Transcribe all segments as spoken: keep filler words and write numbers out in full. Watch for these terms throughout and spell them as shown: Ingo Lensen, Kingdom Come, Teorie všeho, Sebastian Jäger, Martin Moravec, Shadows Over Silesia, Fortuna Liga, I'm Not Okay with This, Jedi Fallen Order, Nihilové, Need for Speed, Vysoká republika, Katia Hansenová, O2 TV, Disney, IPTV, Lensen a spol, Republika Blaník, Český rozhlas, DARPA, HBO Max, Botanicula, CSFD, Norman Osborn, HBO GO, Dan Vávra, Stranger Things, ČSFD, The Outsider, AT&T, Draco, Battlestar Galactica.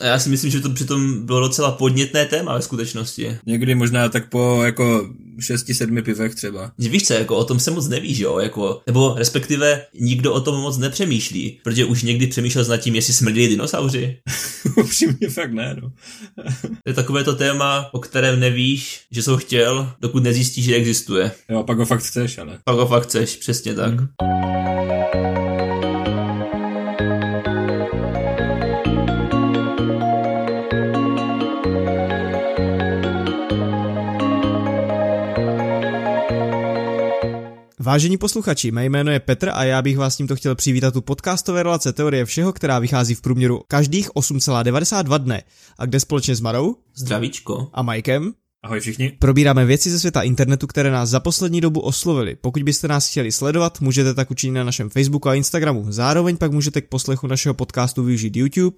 já si myslím, že to přitom bylo docela podnětné téma ve skutečnosti. Někdy možná tak po jako šesti, sedmi pivech třeba. Víš co, jako o tom se moc neví, že jo, jako, nebo respektive nikdo o tom moc nepřemýšlí, protože už někdy přemýšlel nad tím, jestli smrdili dinosauři. Upřímně fakt ne, no. To je takové to téma, o kterém nevíš, že jsi ho chtěl, dokud nezjistíš, že existuje. Jo, pak ho fakt chceš, ale. Pak ho fakt chceš, přesně tak. Mm. Vážení posluchači, mé jméno je Petr a já bych vás tímto chtěl přivítat u podcastové relace Teorie všeho, která vychází v průměru každých osm celá devadesát dva dne. A kde společně s Marou, zdravíčko, a Mikem, ahoj všichni, probíráme věci ze světa internetu, které nás za poslední dobu oslovily. Pokud byste nás chtěli sledovat, můžete tak učinit na našem Facebooku a Instagramu. Zároveň pak můžete k poslechu našeho podcastu využít YouTube,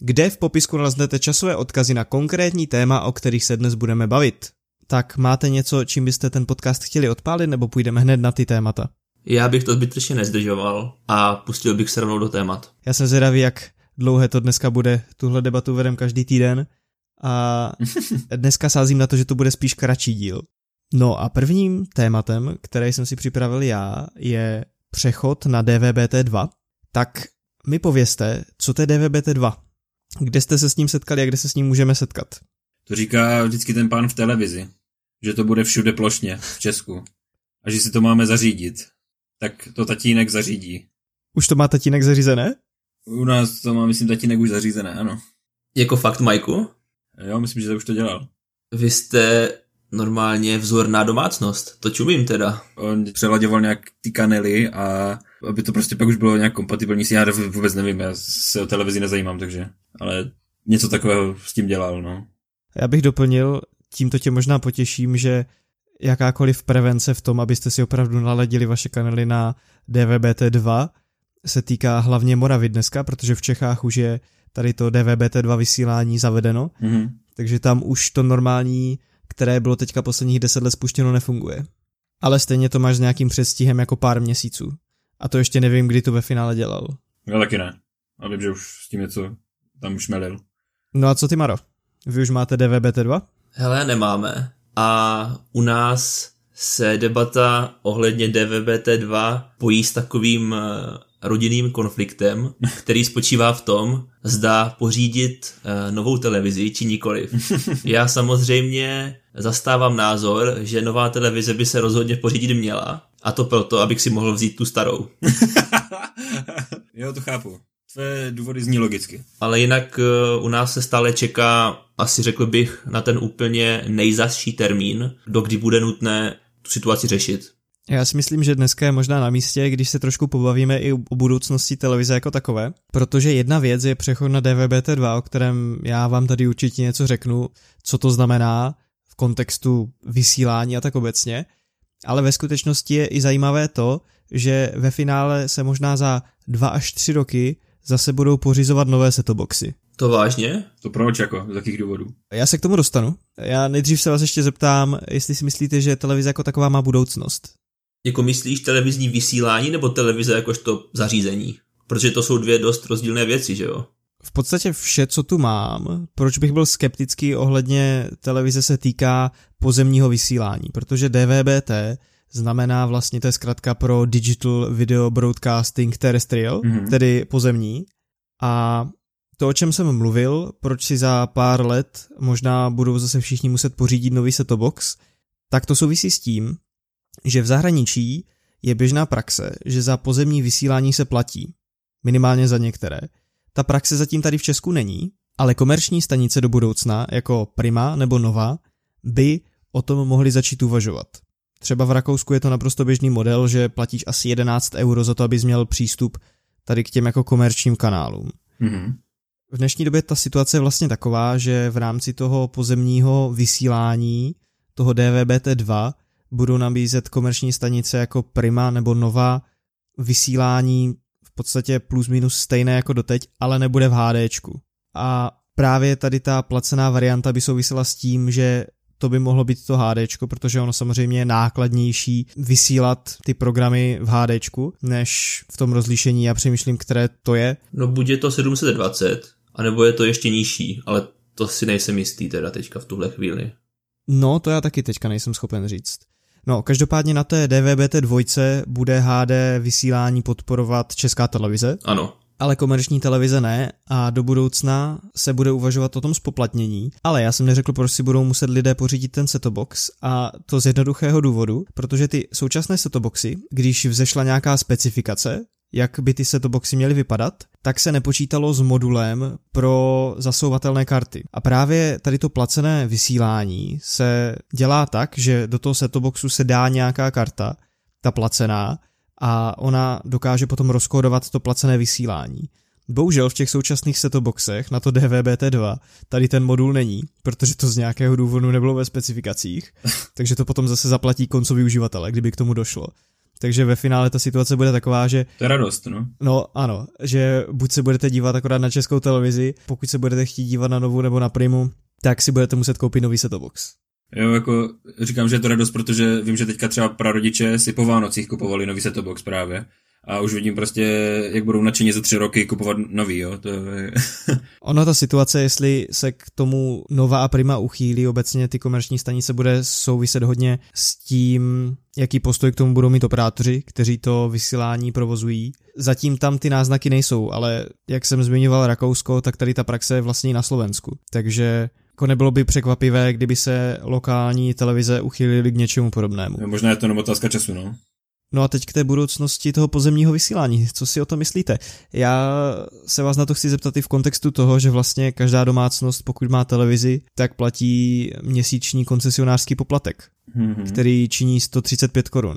kde v popisku naleznete časové odkazy na konkrétní téma, o kterých se dnes budeme bavit. Tak máte něco, čím byste ten podcast chtěli odpálit, nebo půjdeme hned na ty témata? Já bych to zbytečně nezdržoval a pustil bych se rovnou do témat. Já jsem zvědavý, jak dlouhé to dneska bude. Tuhle debatu vedem každý týden a dneska sázím na to, že to bude spíš kratší díl. No a prvním tématem, které jsem si připravil já, je přechod na D V B T dva. Tak mi povězte, co to je D V B T dva? Kde jste se s ním setkali a kde se s ním můžeme setkat? To říká vždycky ten pán v televizi, že to bude všude plošně v Česku a že si to máme zařídit. Tak to tatínek zařídí. Už to má tatínek zařízené? U nás to má, myslím, tatínek už zařízené, ano. Jako fakt, Majku? Jo, myslím, že to už to dělal. Vy jste normálně vzorná domácnost, to čumím teda. On přeladěval nějak ty kanely a aby to prostě pak už bylo nějak kompatibilní, si já vůbec nevím, já se o televizi nezajímám, takže, ale něco takového s tím dělal, no. Já bych doplnil, tímto tě možná potěším, že jakákoliv prevence v tom, abyste si opravdu naladili vaše kanály na D V B T dva, se týká hlavně Moravy dneska, protože v Čechách už je tady to D V B T dva vysílání zavedeno, mm-hmm. takže tam už to normální, které bylo teďka posledních deset let spuštěno, nefunguje. Ale stejně to máš s nějakým předstihem jako pár měsíců. A to ještě nevím, kdy to ve finále dělal. Já taky ne. A vím, že už s tím něco tam už melil. No a co ty, Maro? Vy už máte D V B T dva? Hele, nemáme. A u nás se debata ohledně D V B T dva pojí s takovým rodinným konfliktem, který spočívá v tom, zda pořídit novou televizi či nikoliv. Já samozřejmě zastávám názor, že nová televize by se rozhodně pořídit měla. A to proto, abych si mohl vzít tu starou. Jo, to chápu. Tvé důvody zní logicky. Ale jinak u nás se stále čeká, asi řekl bych, na ten úplně nejzazší termín, dokdy bude nutné tu situaci řešit. Já si myslím, že dneska je možná na místě, když se trošku pobavíme i o budoucnosti televize jako takové, protože jedna věc je přechod na D V B T dva, o kterém já vám tady určitě něco řeknu, co to znamená v kontextu vysílání a tak obecně, ale ve skutečnosti je i zajímavé to, že ve finále se možná za dva až tři roky zase budou pořizovat nové setoboxy. To vážně? To proč jako? Z jakých důvodů? Já se k tomu dostanu. Já nejdřív se vás ještě zeptám, jestli si myslíte, že televize jako taková má budoucnost. Jako myslíš televizní vysílání nebo televize jakožto zařízení? Protože to jsou dvě dost rozdílné věci, že jo? V podstatě vše, co tu mám, proč bych byl skeptický ohledně televize, se týká pozemního vysílání, protože D V B T znamená vlastně, to je zkratka pro Digital Video Broadcasting Terrestrial, mm-hmm. tedy pozemní. A to, o čem jsem mluvil, proč si za pár let možná budou zase všichni muset pořídit nový set-top box, tak to souvisí s tím, že v zahraničí je běžná praxe, že za pozemní vysílání se platí. Minimálně za některé. Ta praxe zatím tady v Česku není, ale komerční stanice do budoucna, jako Prima nebo Nova, by o tom mohly začít uvažovat. Třeba v Rakousku je to naprosto běžný model, že platíš asi jedenáct euro za to, abys měl přístup tady k těm jako komerčním kanálům. Mm-hmm. V dnešní době ta situace je vlastně taková, že v rámci toho pozemního vysílání, toho D V B T dva, budou nabízet komerční stanice jako Prima nebo Nova vysílání v podstatě plus minus stejné jako doteď, ale nebude v HDčku. A právě tady ta placená varianta by souvisela s tím, že to by mohlo být to HDčko, protože ono samozřejmě je nákladnější vysílat ty programy v HDčku, než v tom rozlišení, já přemýšlím, které to je. No buď je to sedm set dvacet, A nebo je to ještě nižší, ale to si nejsem jistý teda teďka v tuhle chvíli. No, to já taky teďka nejsem schopen říct. No, každopádně na té D V B T dva bude H D vysílání podporovat Česká televize. Ano. Ale komerční televize ne a do budoucna se bude uvažovat o tom zpoplatnění. Ale já jsem neřekl, proč si budou muset lidé pořídit ten set-top box, a to z jednoduchého důvodu, protože ty současné set-top boxy, když vzešla nějaká specifikace, jak by ty set-top boxy měly vypadat, tak se nepočítalo s modulem pro zasouvatelné karty. A právě tady to placené vysílání se dělá tak, že do toho set-top boxu se dá nějaká karta, ta placená, a ona dokáže potom rozkódovat to placené vysílání. Bohužel v těch současných set-top boxech na to D V B T dva tady ten modul není, protože to z nějakého důvodu nebylo ve specifikacích, takže to potom zase zaplatí koncový uživatele, kdyby k tomu došlo. Takže ve finále ta situace bude taková, že... To je radost, no. No, ano, že buď se budete dívat akorát na Českou televizi, pokud se budete chtít dívat na Novu nebo na Primu, tak si budete muset koupit nový set-top box. Jo, jako říkám, že je to radost, protože vím, že teďka třeba prarodiče si po Vánocích kupovali nový set-top box právě. A už vidím prostě, jak budou nadšeně za tři roky kupovat nový, jo. To je... Ono ta situace, jestli se k tomu Nova a Prima uchýlí, obecně ty komerční stanice, bude souviset hodně s tím, jaký postoj k tomu budou mít operátoři, kteří to vysílání provozují. Zatím tam ty náznaky nejsou, ale jak jsem zmiňoval Rakousko, tak tady ta praxe je vlastně i na Slovensku. Takže... Jako nebylo by překvapivé, kdyby se lokální televize uchýlily k něčemu podobnému. Možná je to jenom otázka času, no. No a teď k té budoucnosti toho pozemního vysílání. Co si o to myslíte? Já se vás na to chci zeptat i v kontextu toho, že vlastně každá domácnost, pokud má televizi, tak platí měsíční koncesionářský poplatek, mm-hmm. který činí sto třicet pět korun.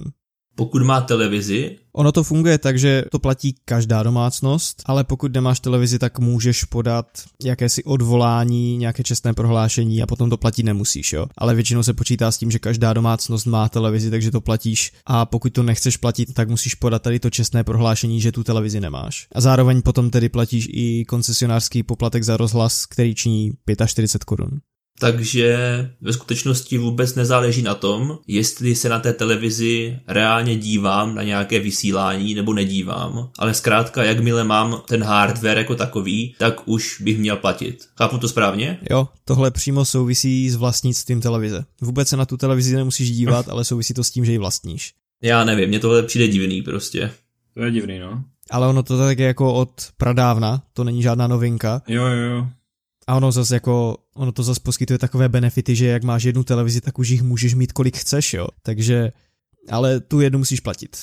Pokud má televizi? Ono to funguje tak, že to platí každá domácnost, ale pokud nemáš televizi, tak můžeš podat jakési odvolání, nějaké čestné prohlášení a potom to platit nemusíš, jo. Ale většinou se počítá s tím, že každá domácnost má televizi, takže to platíš, a pokud to nechceš platit, tak musíš podat tady to čestné prohlášení, že tu televizi nemáš. A zároveň potom tedy platíš i koncesionářský poplatek za rozhlas, který činí čtyřicet pět korun. Takže ve skutečnosti vůbec nezáleží na tom, jestli se na té televizi reálně dívám na nějaké vysílání nebo nedívám, ale zkrátka, jakmile mám ten hardware jako takový, tak už bych měl platit. Chápu to správně? Jo, tohle přímo souvisí s vlastnictvím televize. Vůbec se na tu televizi nemusíš dívat, ale souvisí to s tím, že ji vlastníš. Já nevím, mně tohle přijde divný prostě. To je divný, no. Ale ono to tak je jako od pradávna, to není žádná novinka. Jo, jo, jo. A ono zase jako, ono to zase poskytuje takové benefity, že jak máš jednu televizi, tak už jich můžeš mít kolik chceš, jo. Takže, ale tu jednu musíš platit.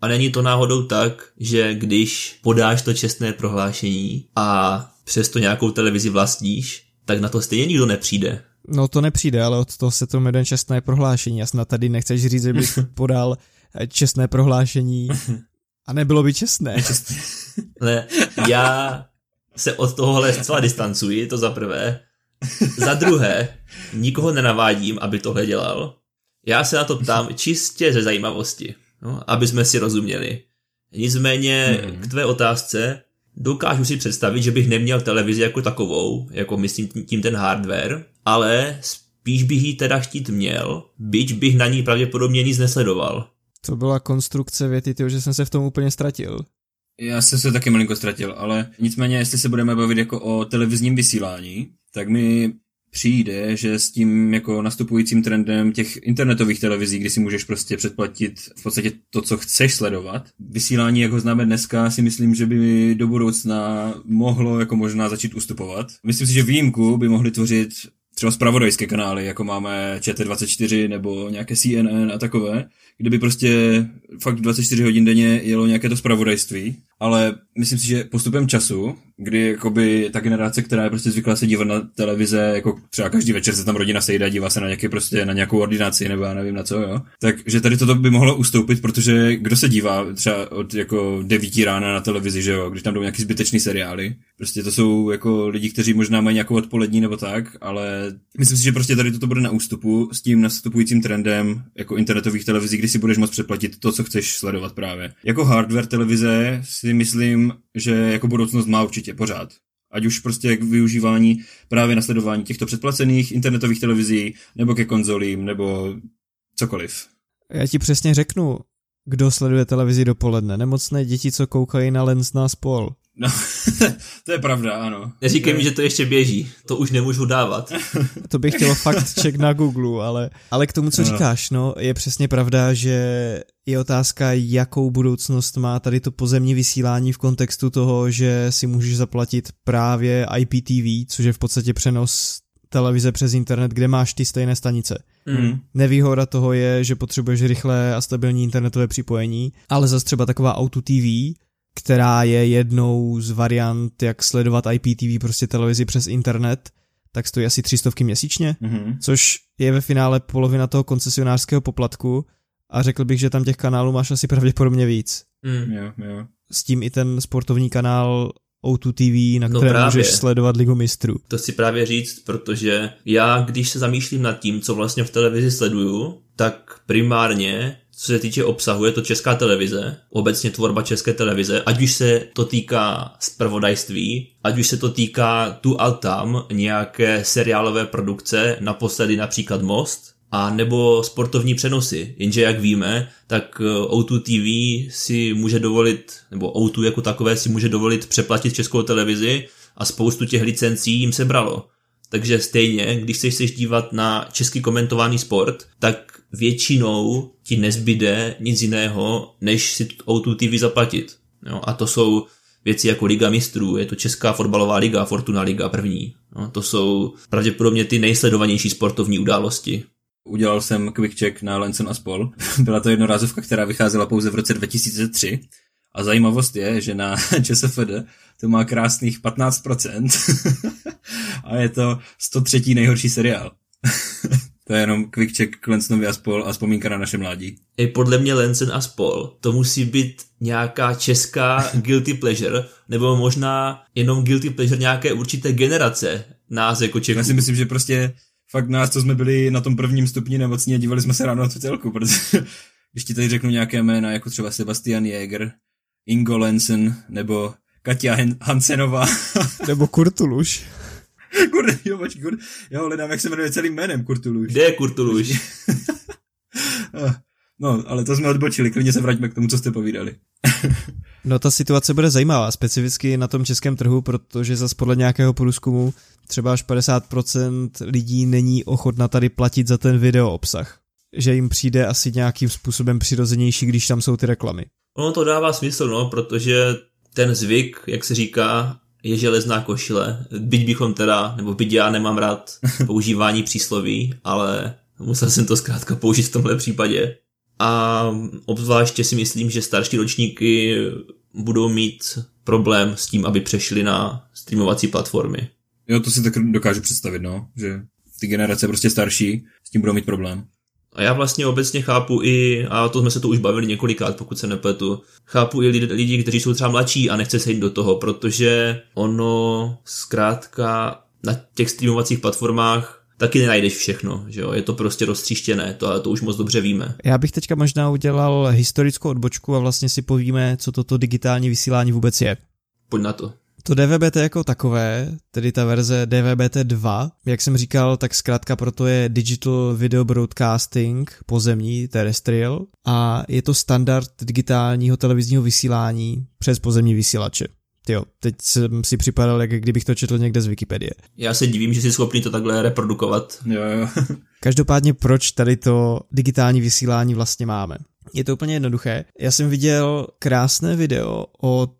A není to náhodou tak, že když podáš to čestné prohlášení a přesto nějakou televizi vlastníš, tak na to stejně nikdo nepřijde. No to nepřijde, ale od toho se to jmenuje čestné prohlášení. Jasná, tady nechceš říct, že bych podal čestné prohlášení a nebylo by čestné. Ne, já... se od tohohle zcela distancuji, to za prvé. Za druhé, nikoho nenavádím, aby tohle dělal. Já se na to ptám čistě ze zajímavosti, no, aby jsme si rozuměli. Nicméně mm-hmm. k tvé otázce dokážu si představit, že bych neměl televizi jako takovou, jako myslím tím ten hardware, ale spíš bych ji teda chtít měl, byť bych na ní pravděpodobně nic nesledoval. To byla konstrukce věty, tyjo, že jsem se v tom úplně ztratil. Já jsem se taky malinko ztratil, ale nicméně, jestli se budeme bavit jako o televizním vysílání, tak mi přijde, že s tím jako nastupujícím trendem těch internetových televizí, kdy si můžeš prostě předplatit v podstatě to, co chceš sledovat, vysílání, jak ho známe dneska, si myslím, že by do budoucna mohlo jako možná začít ustupovat. Myslím si, že výjimku by mohly tvořit třeba zpravodajské kanály, jako máme Č T dvacet čtyři nebo nějaké C N N a takové, kdyby prostě fakt dvacet čtyři hodin denně jelo nějaké to zpravodajství, ale myslím si, že postupem času, kdy jakoby ta generace, která je prostě zvyklá se dívat na televize, jako třeba každý večer se tam rodina sejde, dívá se na nějaký prostě na nějakou ordinaci nebo já nevím na co, jo. Takže tady toto by mohlo ustoupit, protože kdo se dívá třeba od jako devíti rána na televizi, že jo, když tam jdou nějaký zbytečný seriály. Prostě to jsou jako lidi, kteří možná mají nějakou odpolední nebo tak, ale myslím si, že prostě tady toto bude na ústupu s tím nastupujícím trendem jako internetových televizí, kdy si budeš moct předplatit to, co chceš sledovat právě. Jako hardware televize si myslím, že jako budoucnost má určitě pořád. Ať už prostě k využívání právě na sledování těchto předplacených internetových televizí, nebo ke konzolím, nebo cokoliv. Já ti přesně řeknu, kdo sleduje televizi dopoledne. Nemocné děti, co koukají na Lensen a spol. No, to je pravda, ano. Neříkej mi, že to ještě běží, to už nemůžu dávat. To bych chtěl fakt check na Google, ale, ale k tomu, co no. říkáš, no, je přesně pravda, že je otázka, jakou budoucnost má tady to pozemní vysílání v kontextu toho, že si můžeš zaplatit právě I P T V, což je v podstatě přenos televize přes internet, kde máš ty stejné stanice. Mm. Nevýhoda toho je, že potřebuješ rychlé a stabilní internetové připojení, ale zase třeba taková O dva T V, která je jednou z variant, jak sledovat I P T V, prostě televizi přes internet, tak stojí asi tři stovky měsíčně, mm-hmm. což je ve finále polovina toho koncesionářského poplatku a řekl bych, že tam těch kanálů máš asi pravděpodobně víc. Mm. Jo, jo. S tím i ten sportovní kanál O dva T V, na no které právě. můžeš sledovat Ligu mistrů. To chci právě říct, protože já, když se zamýšlím nad tím, co vlastně v televizi sleduju, tak primárně co se týče obsahu, je to Česká televize, obecně tvorba České televize, ať už se to týká zpravodajství, ať už se to týká tu a tam nějaké seriálové produkce, naposledy například Most, a nebo sportovní přenosy. Jenže jak víme, tak O dva T V si může dovolit, nebo O dva jako takové si může dovolit přeplatit Českou televizi a spoustu těch licencí jim sebralo. Takže stejně, když se chceš dívat na český komentovaný sport, tak většinou ti nezbyde nic jiného, než si O dva T V zaplatit. Jo, a to jsou věci jako Liga mistrů, je to Česká fotbalová liga, Fortuna liga první. Jo, to jsou pravděpodobně ty nejsledovanější sportovní události. Udělal jsem quick check na Lensen a spol. Byla to jednorázovka, která vycházela pouze v roce dva tisíce tři. A zajímavost je, že na ČSFD to má krásných patnáct procent a je to sto třetí nejhorší seriál. To je jenom quick check k Lensenovi a spol a vzpomínka na naše mládí. I podle mě Lensen a spol, to musí být nějaká česká guilty pleasure, nebo možná jenom guilty pleasure nějaké určité generace nás jako Čechů. Já si myslím, že prostě fakt nás, co jsme byli na tom prvním stupni nemocní a dívali jsme se ráno na tu celku, protože když ti tady řeknu nějaké jména, jako třeba Sebastian Jäger, Ingo Lensen, nebo Katia Hansenová. Nebo Kurtuluş. Kurde, jo, počkej, kurde. Já hledám, jak se jmenuje celým jménem Kurtuluş. Kde je Kurtuluş? No, ale to jsme odbočili, klidně se vraťme k tomu, co jste povídali. No, ta situace bude zajímavá, specificky na tom českém trhu, protože zas podle nějakého průzkumu třeba až padesát procent lidí není ochotna tady platit za ten video obsah. Že jim přijde asi nějakým způsobem přirozenější, když tam jsou ty reklamy. Ono to dává smysl, no, protože ten zvyk, jak se říká, je železná košile. Byť bychom teda, nebo byť já nemám rád používání přísloví, ale musel jsem to zkrátka použít v tomhle případě. A obzvláště si myslím, že starší ročníky budou mít problém s tím, aby přešli na streamovací platformy. Jo, to si tak dokážu představit, no, že ty generace prostě starší s tím budou mít problém. A já vlastně obecně chápu i, a to jsme se tu už bavili několikrát, pokud se nepletu, chápu i lidi, lidi, kteří jsou třeba mladší a nechce se jít do toho, protože ono zkrátka na těch streamovacích platformách taky nenajdeš všechno, že jo, je to prostě roztříštěné, to, to už moc dobře víme. Já bych teďka možná udělal historickou odbočku a vlastně si povíme, co toto digitální vysílání vůbec je. Pojď na to. To D V B T jako takové, tedy ta verze D V B T dva, jak jsem říkal, tak zkrátka proto je Digital Video Broadcasting, pozemní, terrestrial, a je to standard digitálního televizního vysílání přes pozemní vysílače. Jo, teď jsem si připadal, jak kdybych to četl někde z Wikipedie. Já se divím, že jsi schopný to takhle reprodukovat. Jo, jo. Každopádně proč tady to digitální vysílání vlastně máme? Je to úplně jednoduché. Já jsem viděl krásné video od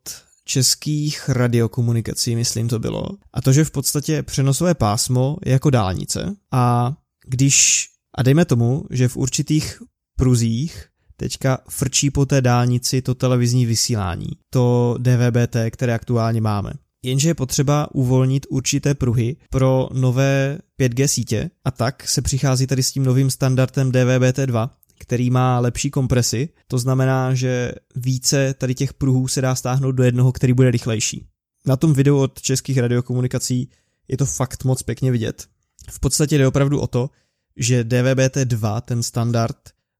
Českých radiokomunikací, myslím to bylo. A to, že v podstatě přenosové pásmo je jako dálnice a když, a dejme tomu, že v určitých pruzích teďka frčí po té dálnici to televizní vysílání, to D V B T, které aktuálně máme. Jenže je potřeba uvolnit určité pruhy pro nové pět G sítě a tak se přichází tady s tím novým standardem D V B T dva, který má lepší kompresi, to znamená, že více tady těch pruhů se dá stáhnout do jednoho, který bude rychlejší. Na tom videu od Českých radiokomunikací je to fakt moc pěkně vidět. V podstatě jde opravdu o to, že D V B T dva, ten standard,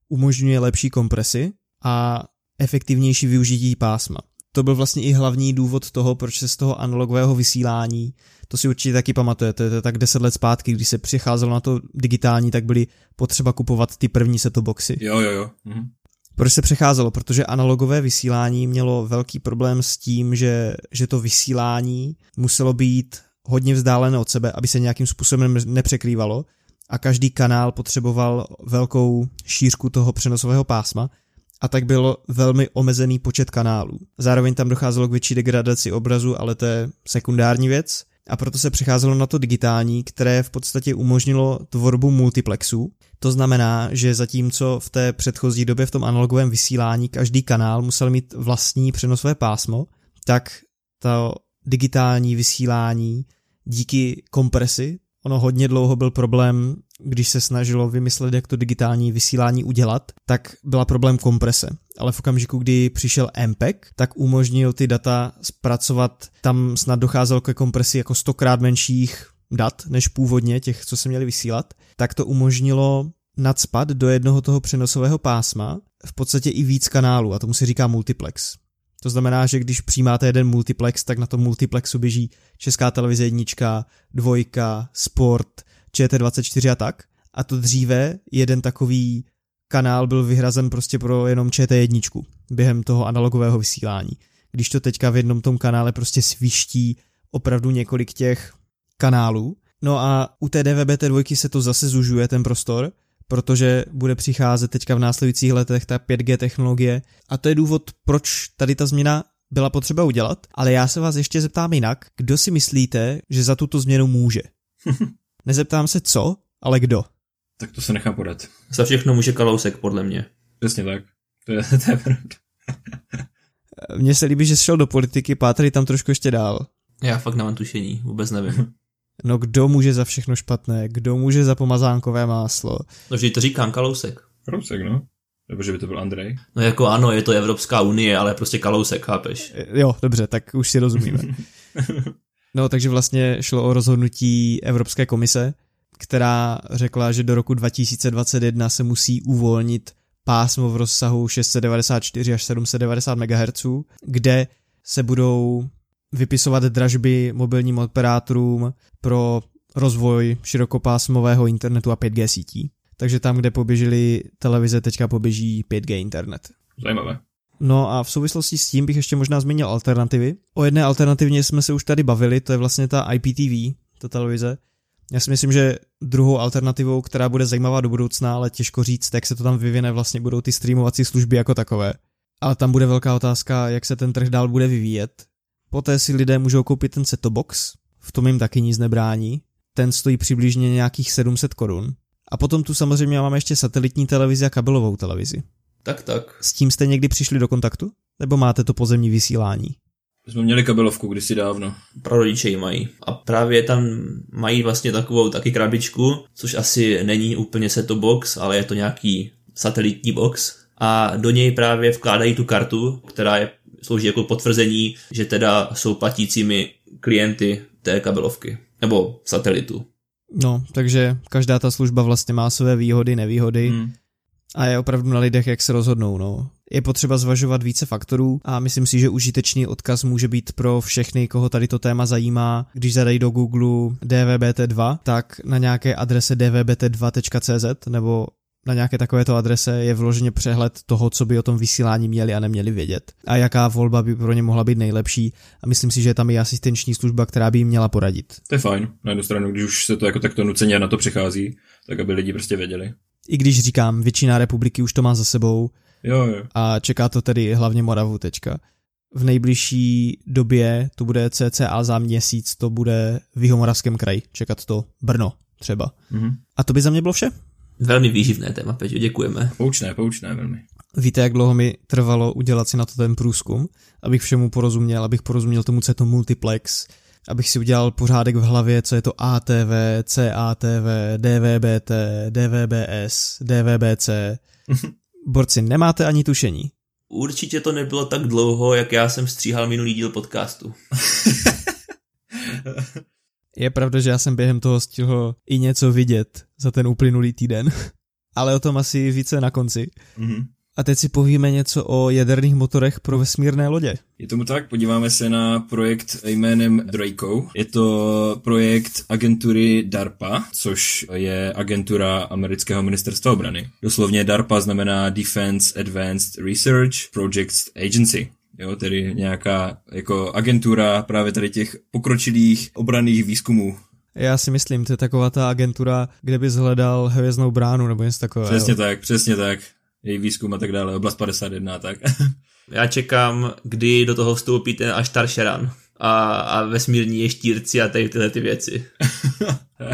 umožňuje lepší kompresi a efektivnější využití pásma. To byl vlastně i hlavní důvod toho, proč se z toho analogového vysílání, to si určitě taky pamatujete, to je tak deset let zpátky, když se přecházelo na to digitální, tak byly potřeba kupovat ty první set-top boxy. Jo, jo, jo. Mhm. Proč se přecházelo? Protože analogové vysílání mělo velký problém s tím, že, že to vysílání muselo být hodně vzdálené od sebe, aby se nějakým způsobem nepřekrývalo a každý kanál potřeboval velkou šířku toho přenosového pásma a tak byl velmi omezený počet kanálů. Zároveň tam docházelo k větší degradaci obrazu, ale to je sekundární věc a proto se přecházelo na to digitální, které v podstatě umožnilo tvorbu multiplexů. To znamená, že zatímco v té předchozí době v tom analogovém vysílání každý kanál musel mít vlastní přenosové pásmo, tak to digitální vysílání díky kompresi, ono hodně dlouho byl problém, když se snažilo vymyslet, jak to digitální vysílání udělat, tak byla problém komprese. Ale v okamžiku, kdy přišel M P E G, tak umožnil ty data zpracovat, tam snad docházelo ke kompresi jako stokrát menších dat, než původně těch, co se měly vysílat, tak to umožnilo nacpat do jednoho toho přenosového pásma v podstatě i víc kanálů, a tomu se říká multiplex. To znamená, že když přijímáte jeden multiplex, tak na tom multiplexu běží Česká televize jednička, dvojka, sport, Č T dvacet čtyři a tak. A to dříve jeden takový kanál byl vyhrazen prostě pro jenom Č T jedna během toho analogového vysílání. Když to teďka v jednom tom kanále prostě sviští opravdu několik těch kanálů. No a u té D V B T dva se to zase zužuje ten prostor, protože bude přicházet teďka v následujících letech ta pět G technologie a to je důvod, proč tady ta změna byla potřeba udělat, ale já se vás ještě zeptám jinak, kdo si myslíte, že za tuto změnu může? Nezeptám se co, ale kdo? Tak to se nechá podat. Za všechno může Kalousek, podle mě. Přesně tak, to je, to je pravda. Mně se líbí, že jsi šel do politiky, pátry tam trošku ještě dál. Já fakt nemám tušení, vůbec nevím. No kdo může za všechno špatné, kdo může za pomazánkové máslo? No vždyť to říkám, Kalousek. Kalousek, no. Nebo že by to byl Andrej. No jako ano, je to Evropská unie, ale prostě Kalousek, chápeš? Jo, dobře, tak už si rozumíme. No takže vlastně šlo o rozhodnutí Evropské komise, která řekla, že do roku dva tisíce dvacet jedna se musí uvolnit pásmo v rozsahu šest set devadesát čtyři až sedm set devadesát megahertzů, kde se budou vypisovat dražby mobilním operátorům pro rozvoj širokopásmového internetu a pět G sítí. Takže tam, kde poběžily televize, teďka poběží pět G internet. Zajímavé. No a v souvislosti s tím bych ještě možná zmínil alternativy. O jedné alternativně jsme se už tady bavili, to je vlastně ta I P T V, ta televize. Já si myslím, že druhou alternativou, která bude zajímavá do budoucna, ale těžko říct, jak se to tam vyvine, vlastně budou ty streamovací služby jako takové. Ale tam bude velká otázka, jak se ten trh dál bude vyvíjet. Poté si lidé můžou koupit ten set-top box, v tom jim taky nic nebrání, ten stojí přibližně nějakých sedm set korun. A potom tu samozřejmě máme ještě satelitní televizi a kabelovou televizi. Tak, tak. S tím jste někdy přišli do kontaktu? Nebo máte to pozemní vysílání? My jsme měli kabelovku kdysi dávno. Prarodiče ji mají. A právě tam mají vlastně takovou taky krabičku, což asi není úplně set-top box, ale je to nějaký satelitní box. A do něj právě vkládají tu kartu, která je slouží jako potvrzení, že teda jsou platícími klienty té kabelovky, nebo satelitu. No, takže každá ta služba vlastně má své výhody, nevýhody hmm. a je opravdu na lidech, jak se rozhodnou. No. Je potřeba zvažovat více faktorů a myslím si, že užitečný odkaz může být pro všechny, koho tady to téma zajímá. Když zadají do Google D V B T dva, tak na nějaké adrese d v b t dva tečka c z nebo na nějaké takovéto adrese je vloženě přehled toho, co by o tom vysílání měli a neměli vědět a jaká volba by pro ně mohla být nejlepší a myslím si, že tam je asistenční služba, která by jim měla poradit. To je fajn, na jednu stranu, když už se to jako takto nuceně na to přichází, tak aby lidi prostě věděli. I když říkám, většina republiky už to má za sebou jo, jo. a čeká to tedy hlavně Moravu teďka. V nejbližší době, to bude cca za měsíc, to bude v Jihomoravském kraji, čekat to Brno třeba. Mhm. A to by za mě bylo vše. Velmi výživné téma, Peťo, děkujeme. Poučné, poučné velmi. Víte, jak dlouho mi trvalo udělat si na to ten průzkum, abych všemu porozuměl, abych porozuměl tomu, co je to multiplex, abych si udělal pořádek v hlavě, co je to A T V, C A T V, D V B T, D V B S, D V B C. Borci, nemáte ani tušení. Určitě to nebylo tak dlouho, jak já jsem stříhal minulý díl podcastu. Je pravda, že já jsem během toho stihl i něco vidět za ten uplynulý týden, ale o tom asi více na konci. Mm-hmm. A teď si povíme něco o jaderných motorech pro vesmírné lodě. Je tomu tak, podíváme se na projekt jménem Draco. Je to projekt agentury DARPA, což je agentura amerického ministerstva obrany. Doslovně DARPA znamená Defense Advanced Research Projects Agency. Jo, tedy nějaká jako agentura právě tady těch pokročilých obranných výzkumů. Já si myslím, to je taková ta agentura, kde bys hledal hvězdnou bránu nebo něco takového. Přesně tak, přesně tak. Její výzkum a tak dále, oblast padesát jedna a tak. Já čekám, kdy do toho vstoupí ten Ashtar Sheran a, a vesmírní ještírci a tady tyhle ty věci.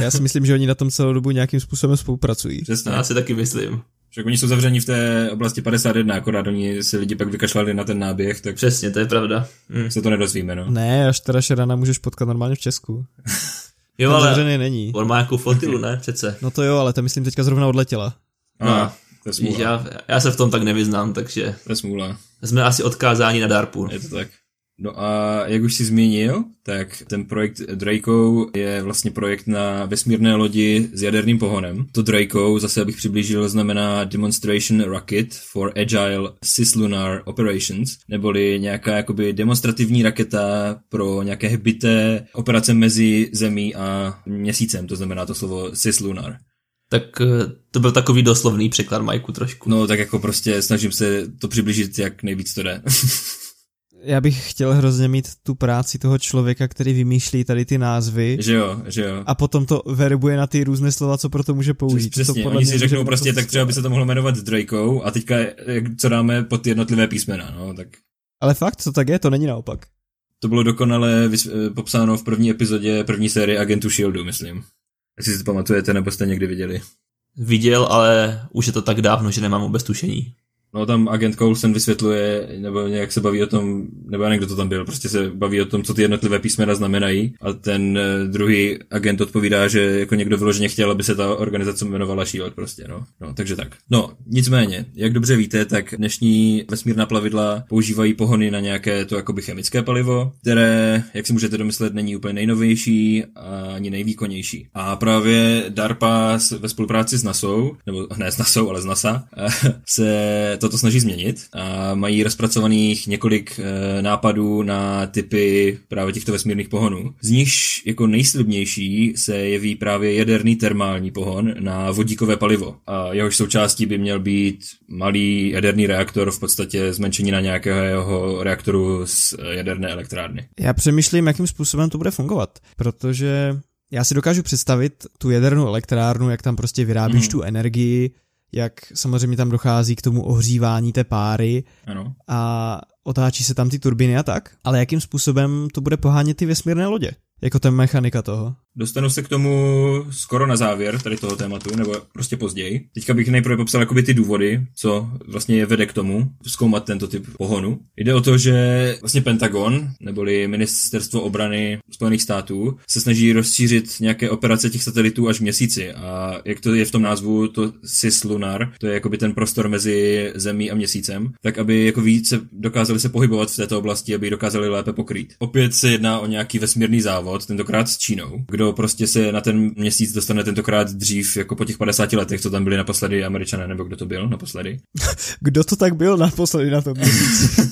Já si myslím, že oni na tom celou dobu nějakým způsobem spolupracují. Přesně. Já si taky myslím. Však oni jsou zavření v té oblasti padesát jedna, akorát oni si lidi pak vykašlali na ten náběh, tak... Přesně, to je pravda. Mm. Se to nedozvíme, no. Ne, Ashtara Sherana můžeš potkat normálně v Česku. Jo, ten ale... zavřený není. On má nějakou flotilu, ne? Přece. No to jo, ale ta myslím teďka zrovna odletěla. No. A, to je smůla. Já, já se v tom tak nevyznám, takže... To je smůla. Jsme asi odkázáni na DARPu. Je to tak. No a jak už si zmínil, tak ten projekt Draco je vlastně projekt na vesmírné lodi s jaderným pohonem. To Draco, zase abych přiblížil, znamená Demonstration Rocket for Agile Cislunar Operations, neboli nějaká jakoby demonstrativní raketa pro nějaké hbité operace mezi zemí a měsícem, to znamená to slovo Cislunar. Tak to byl takový doslovný překlad, Majku, trošku. No tak jako prostě snažím se to přiblížit, jak nejvíc to jde. Já bych chtěl hrozně mít tu práci toho člověka, který vymýšlí tady ty názvy. Že jo, že jo. A potom to verbuje na ty různé slova, co pro to může použít. Přesně, to oni si řeknou prostě, tak třeba by se to mohlo jmenovat Draco a teďka co dáme pod jednotlivé písmena, no tak. Ale fakt, co tak je, to není naopak. To bylo dokonale vys- popsáno v první epizodě první série Agentů Shieldu, myslím. Jestli si to pamatujete, nebo jste někdy viděli. Viděl, ale už je to tak dávno, že nemám vůbec tušení. No tam agent Coulson vysvětluje, nebo nějak se baví o tom, nebo někdo to tam byl, prostě se baví o tom, co ty jednotlivé písmena znamenají a ten druhý agent odpovídá, že jako někdo vyloženě chtěl, aby se ta organizace jmenovala Shield prostě, no. No, takže tak. No, nicméně, jak dobře víte, tak dnešní vesmírná plavidla používají pohony na nějaké to jakoby chemické palivo, které, jak si můžete domyslet, není úplně nejnovější a ani nejvýkonnější. A právě DARPA ve spolupráci s NASou, nebo ne s NASou, ale s NASA, se toto snaží změnit a mají rozpracovaných několik e, nápadů na typy právě těchto vesmírných pohonů. Z nichž jako nejslibnější se jeví právě jaderný termální pohon na vodíkové palivo. A jehož součástí by měl být malý jaderný reaktor, v podstatě zmenšení na nějakého reaktoru z jaderné elektrárny. Já přemýšlím, jakým způsobem to bude fungovat, protože já si dokážu představit tu jadernou elektrárnu, jak tam prostě vyrábíš mm. tu energii, jak samozřejmě tam dochází k tomu ohřívání té páry ano. A otáčí se tam ty turbiny a tak, ale jakým způsobem to bude pohánět ty vesmírné lodě? Jako ta mechanika toho? Dostanu se k tomu skoro na závěr tady toho tématu, nebo prostě později. Teďka bych nejprve popsal jakoby ty důvody, co vlastně je vede k tomu zkoumat tento typ pohonu. Jde o to, že vlastně Pentagon, neboli Ministerstvo obrany Spojených států, se snaží rozšířit nějaké operace těch satelitů až v měsíci. A jak to je v tom názvu, to Cislunar, to je jakoby ten prostor mezi zemí a měsícem, tak aby jako více dokázali se pohybovat v této oblasti, aby ji dokázali lépe pokrýt. Opět se jedná o nějaký vesmírný závod, tentokrát s Čínou. Kdo prostě se na ten měsíc dostane tentokrát dřív, jako po těch padesáti letech, co tam byli naposledy Američané, nebo kdo to byl naposledy? Kdo to tak byl naposledy na tom měsíci?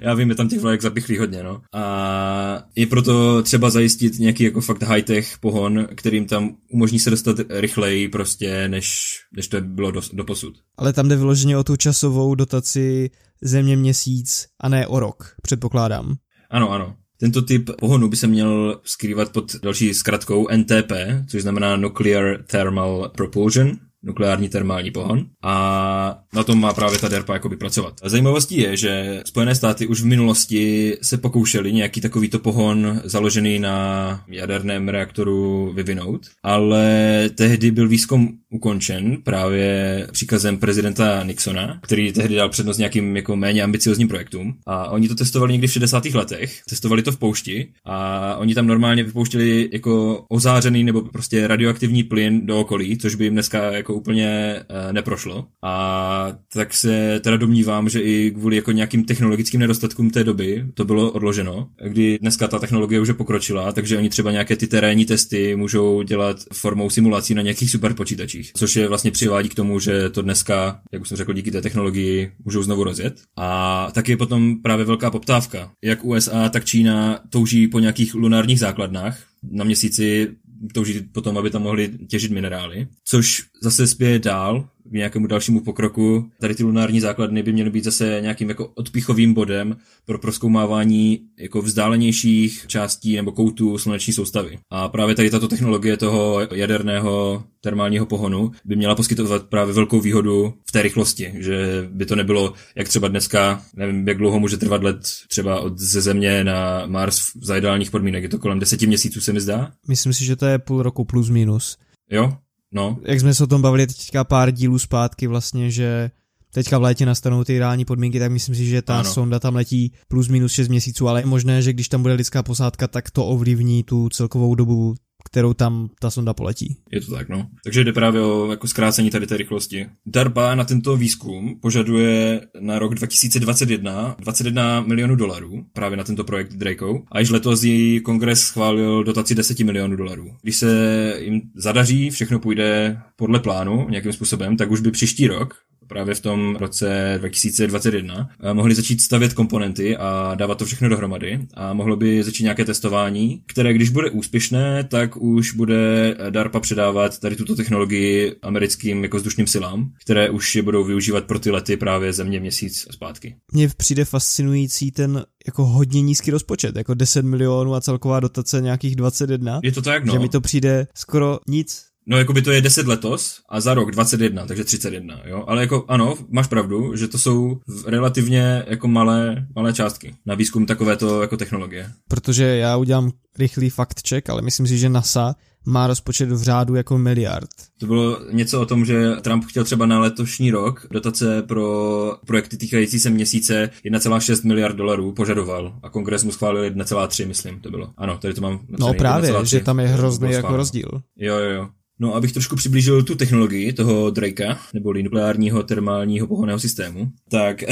Já vím, je tam těch vlajek zapichlí hodně, no. A je proto třeba zajistit nějaký jako fakt high-tech pohon, kterým tam umožní se dostat rychleji prostě, než, než to bylo do, do posud. Ale tam jde vyloženě o tu časovou dotaci země měsíc a ne o rok, předpokládám. Ano, ano. Tento typ pohonu by se měl skrývat pod další zkratkou N T P, což znamená Nuclear Thermal Propulsion, nukleární termální pohon, a na tom má právě ta DARPA jakoby pracovat. Zajímavostí je, že Spojené státy už v minulosti se pokoušely nějaký takovýto pohon založený na jaderném reaktoru vyvinout, ale tehdy byl výzkum ukončen právě příkazem prezidenta Nixona, který tehdy dal přednost nějakým jako méně ambiciozním projektům. A oni to testovali někdy v šedesátých letech, testovali to v poušti a oni tam normálně vypouštěli jako ozářený nebo prostě radioaktivní plyn do okolí, což by jim dneska jako jako úplně uh, neprošlo. A tak se teda domnívám, že i kvůli jako nějakým technologickým nedostatkům té doby to bylo odloženo, kdy dneska ta technologie už je pokročila, takže oni třeba nějaké ty terénní testy můžou dělat formou simulací na nějakých superpočítačích, což je vlastně přivádí k tomu, že to dneska, jak už jsem řekl, díky té technologii můžou znovu rozjet. A taky je potom právě velká poptávka. Jak U S A, tak Čína touží po nějakých lunárních základnách na Měsíci, touží potom, aby tam mohli těžit minerály, což zase spěje dál k nějakému dalšímu pokroku. Tady ty lunární základny by měly být zase nějakým jako odpichovým bodem pro prozkoumávání jako vzdálenějších částí nebo koutů sluneční soustavy. A právě tady tato technologie toho jaderného termálního pohonu by měla poskytovat právě velkou výhodu v té rychlosti, že by to nebylo, jak třeba dneska, nevím, jak dlouho může trvat let třeba od ze Země na Mars za ideálních podmínek. Je to kolem deseti měsíců, se mi zdá. Myslím si, že to je půl roku plus minus. Jo? No. Jak jsme se o tom bavili teďka pár dílů zpátky vlastně, že teďka v létě nastanou ty reální podmínky, tak myslím si, že ta ano. sonda tam letí plus minus šest měsíců, ale je možné, že když tam bude lidská posádka, tak to ovlivní tu celkovou dobu, kterou tam ta sonda poletí. Je to tak, no. Takže jde právě o jako zkrácení tady té rychlosti. DARPA na tento výzkum požaduje na rok dva tisíce dvacet jedna dvacet jedna milionů dolarů právě na tento projekt Draco a již letos jí kongres schválil dotaci deset milionů dolarů. Když se jim zadaří, všechno půjde podle plánu nějakým způsobem, tak už by příští rok právě v tom roce dva tisíce dvacet jedna mohli začít stavět komponenty a dávat to všechno dohromady a mohlo by začít nějaké testování, které když bude úspěšné, tak už bude DARPA předávat tady tuto technologii americkým jako vzdušným silám, které už je budou využívat pro ty lety právě Země, Měsíc a zpátky. Mně přijde fascinující ten jako hodně nízký rozpočet, jako deset milionů a celková dotace nějakých dvacet jedna. Je to tak, no. Že mi to přijde skoro nic. No, jako by to je deset letos a za rok dvacet jedna, takže třicet jedna, jo. Ale jako ano, máš pravdu, že to jsou relativně jako malé, malé částky na výzkum takovéto jako technologie. Protože já udělám rychlý fact check, ale myslím si, že NASA má rozpočet v řádu jako miliard. To bylo něco o tom, že Trump chtěl třeba na letošní rok dotace pro projekty týkající se Měsíce jedna celá šest miliard dolarů požadoval a kongres mu schválil jedna celá tři, myslím, to bylo. Ano, tady to mám napsané. No právě, že tam je hrozný jako rozdíl. Jo, jo, jo. No, abych trošku přiblížil tu technologii toho Drakea, neboli nukleárního termálního pohonného systému, tak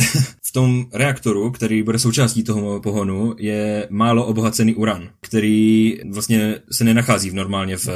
v tom reaktoru, který bude součástí toho pohonu, je málo obohacený uran, který vlastně se nenachází v normálně v,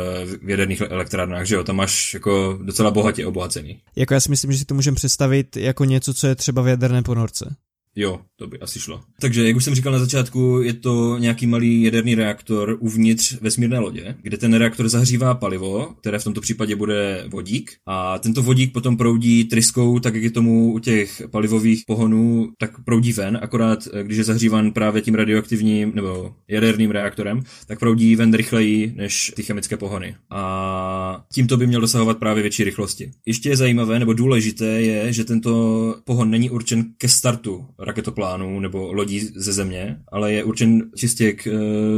v jaderných elektrárnách, že jo, tam máš jako docela bohatě obohacený. Jako já si myslím, že si to můžeme představit jako něco, co je třeba v jaderné ponorce. Jo, to by asi šlo. Takže, jak už jsem říkal na začátku, je to nějaký malý jaderný reaktor uvnitř vesmírné lodě, kde ten reaktor zahřívá palivo, které v tomto případě bude vodík, a tento vodík potom proudí tryskou, tak jak je tomu u těch palivových pohonů, tak proudí ven, akorát když je zahřívan právě tím radioaktivním nebo jaderným reaktorem, tak proudí ven rychleji než ty chemické pohony. A tímto by měl dosahovat právě větší rychlosti. Ještě je zajímavé nebo důležité je, že tento pohon není určen ke startu raketoplánů nebo lodí ze Země, ale je určen čistě k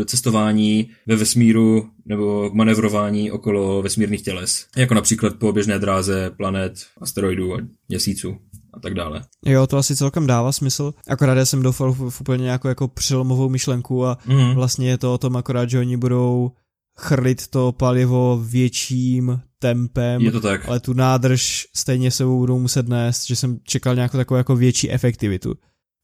cestování ve vesmíru nebo k manevrování okolo vesmírných těles, jako například po běžné dráze planet, asteroidů a měsíců a tak dále. Jo, to asi celkem dává smysl, akorát já jsem doufal v úplně nějakou jako přelomovou myšlenku a mm-hmm. vlastně je to o tom akorát, že oni budou chrlit to palivo větším tempem, je to tak. Ale tu nádrž stejně sebou budou muset nést, že jsem čekal nějakou takovou jako větší efektivitu.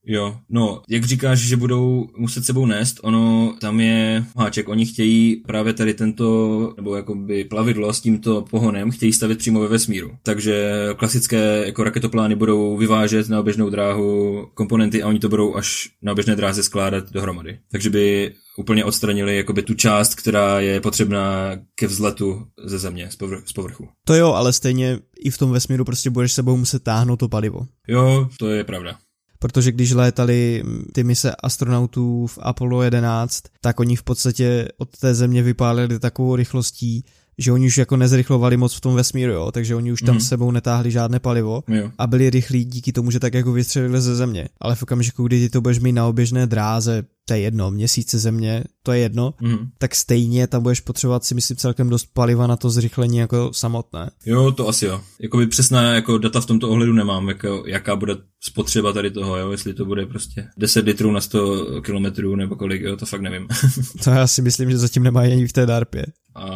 Jo, no, jak říkáš, že budou muset sebou nést, ono, tam je háček, oni chtějí právě tady tento, nebo jakoby plavidlo s tímto pohonem, chtějí stavět přímo ve vesmíru. Takže klasické jako raketoplány budou vyvážet na oběžnou dráhu komponenty a oni to budou až na oběžné dráze skládat dohromady. Takže by úplně odstranili jakoby tu část, která je potřebná ke vzletu ze Země, z, povr- z povrchu. To jo, ale stejně i v tom vesmíru prostě budeš sebou muset táhnout to palivo. Jo, to je pravda. Protože když létali ty mise astronautů v Apollo jedenáct, tak oni v podstatě od té Země vypálili takovou rychlostí, že oni už jako nezrychlovali moc v tom vesmíru, jo? Takže oni už tam mm-hmm. s sebou netáhli žádné palivo jo. A byli rychlí díky tomu, že tak jako vystřelili ze Země. Ale v okamžiku, kdy ty to budeš mít na oběžné dráze, to je jedno, Měsíce, Země, to je jedno, mm-hmm. tak stejně tam budeš potřebovat si myslím celkem dost paliva na to zrychlení jako samotné. Jo, to asi jo. Jakoby přesná jako data v tomto ohledu nemám, jako, jaká bude spotřeba tady toho, jo, jestli to bude prostě deset litrů na sto kilometrů nebo kolik, jo, to fakt nevím. To já si myslím, že zatím nemají ani v té DARPě. A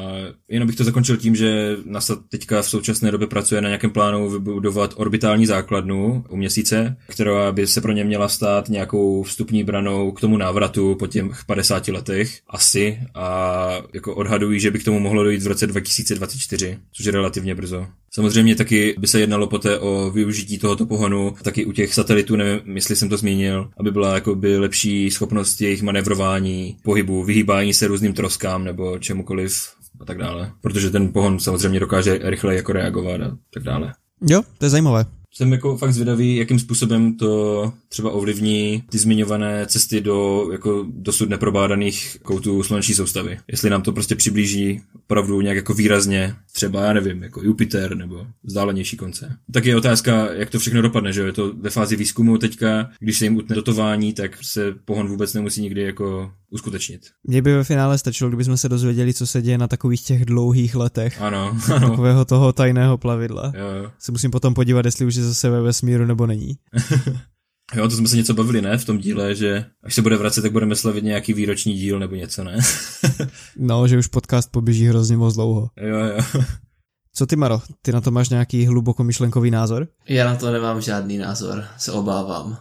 jenom bych to zakončil tím, že NASA teďka v současné době pracuje na nějakém plánu vybudovat orbitální základnu u Měsíce, která by se pro ně měla stát nějakou vstupní branou k tomu návratu po těch padesáti letech asi, a jako odhadují, že by k tomu mohlo dojít v roce dva tisíce dvacet čtyři, což je relativně brzo. Samozřejmě taky by se jednalo poté o využití tohoto pohonu taky u těch satelitů, nevím, jestli jsem to zmínil, aby byla jakoby lepší schopnost jejich manevrování, pohybu, vyhýbání se různým troskám nebo čemukoliv a tak dále. Protože ten pohon samozřejmě dokáže rychle jako reagovat a tak dále. Jo, to je zajímavé. Jsem jako fakt zvědavý, jakým způsobem to třeba ovlivní ty zmiňované cesty do jako dosud neprobádaných koutů sluneční soustavy. Jestli nám to prostě přiblíží opravdu nějak jako výrazně, třeba, já nevím, jako Jupiter nebo vzdálenější konce. Tak je otázka, jak to všechno dopadne, že jo? Je to ve fázi výzkumu teďka, když se jim utne dotování, tak se pohon vůbec nemusí nikdy jako uskutečnit. Mně by ve finále stačilo, kdybychom se dozvěděli, co se děje na takových těch dlouhých letech. Ano, ano. Takového toho tajného plavidla. Jo, jo. Se musím potom podívat, jestli už je zase ve vesmíru nebo není. Jo, to jsme se něco bavili, ne? V tom díle, že až se bude vracet, tak budeme slavit nějaký výroční díl nebo něco, ne? No, že už podcast poběží hrozně moc dlouho. Jo, jo. Co ty, Maro? Ty na to máš nějaký hlubokomyšlenkový názor? Já na to nemám žádný názor, se obávám.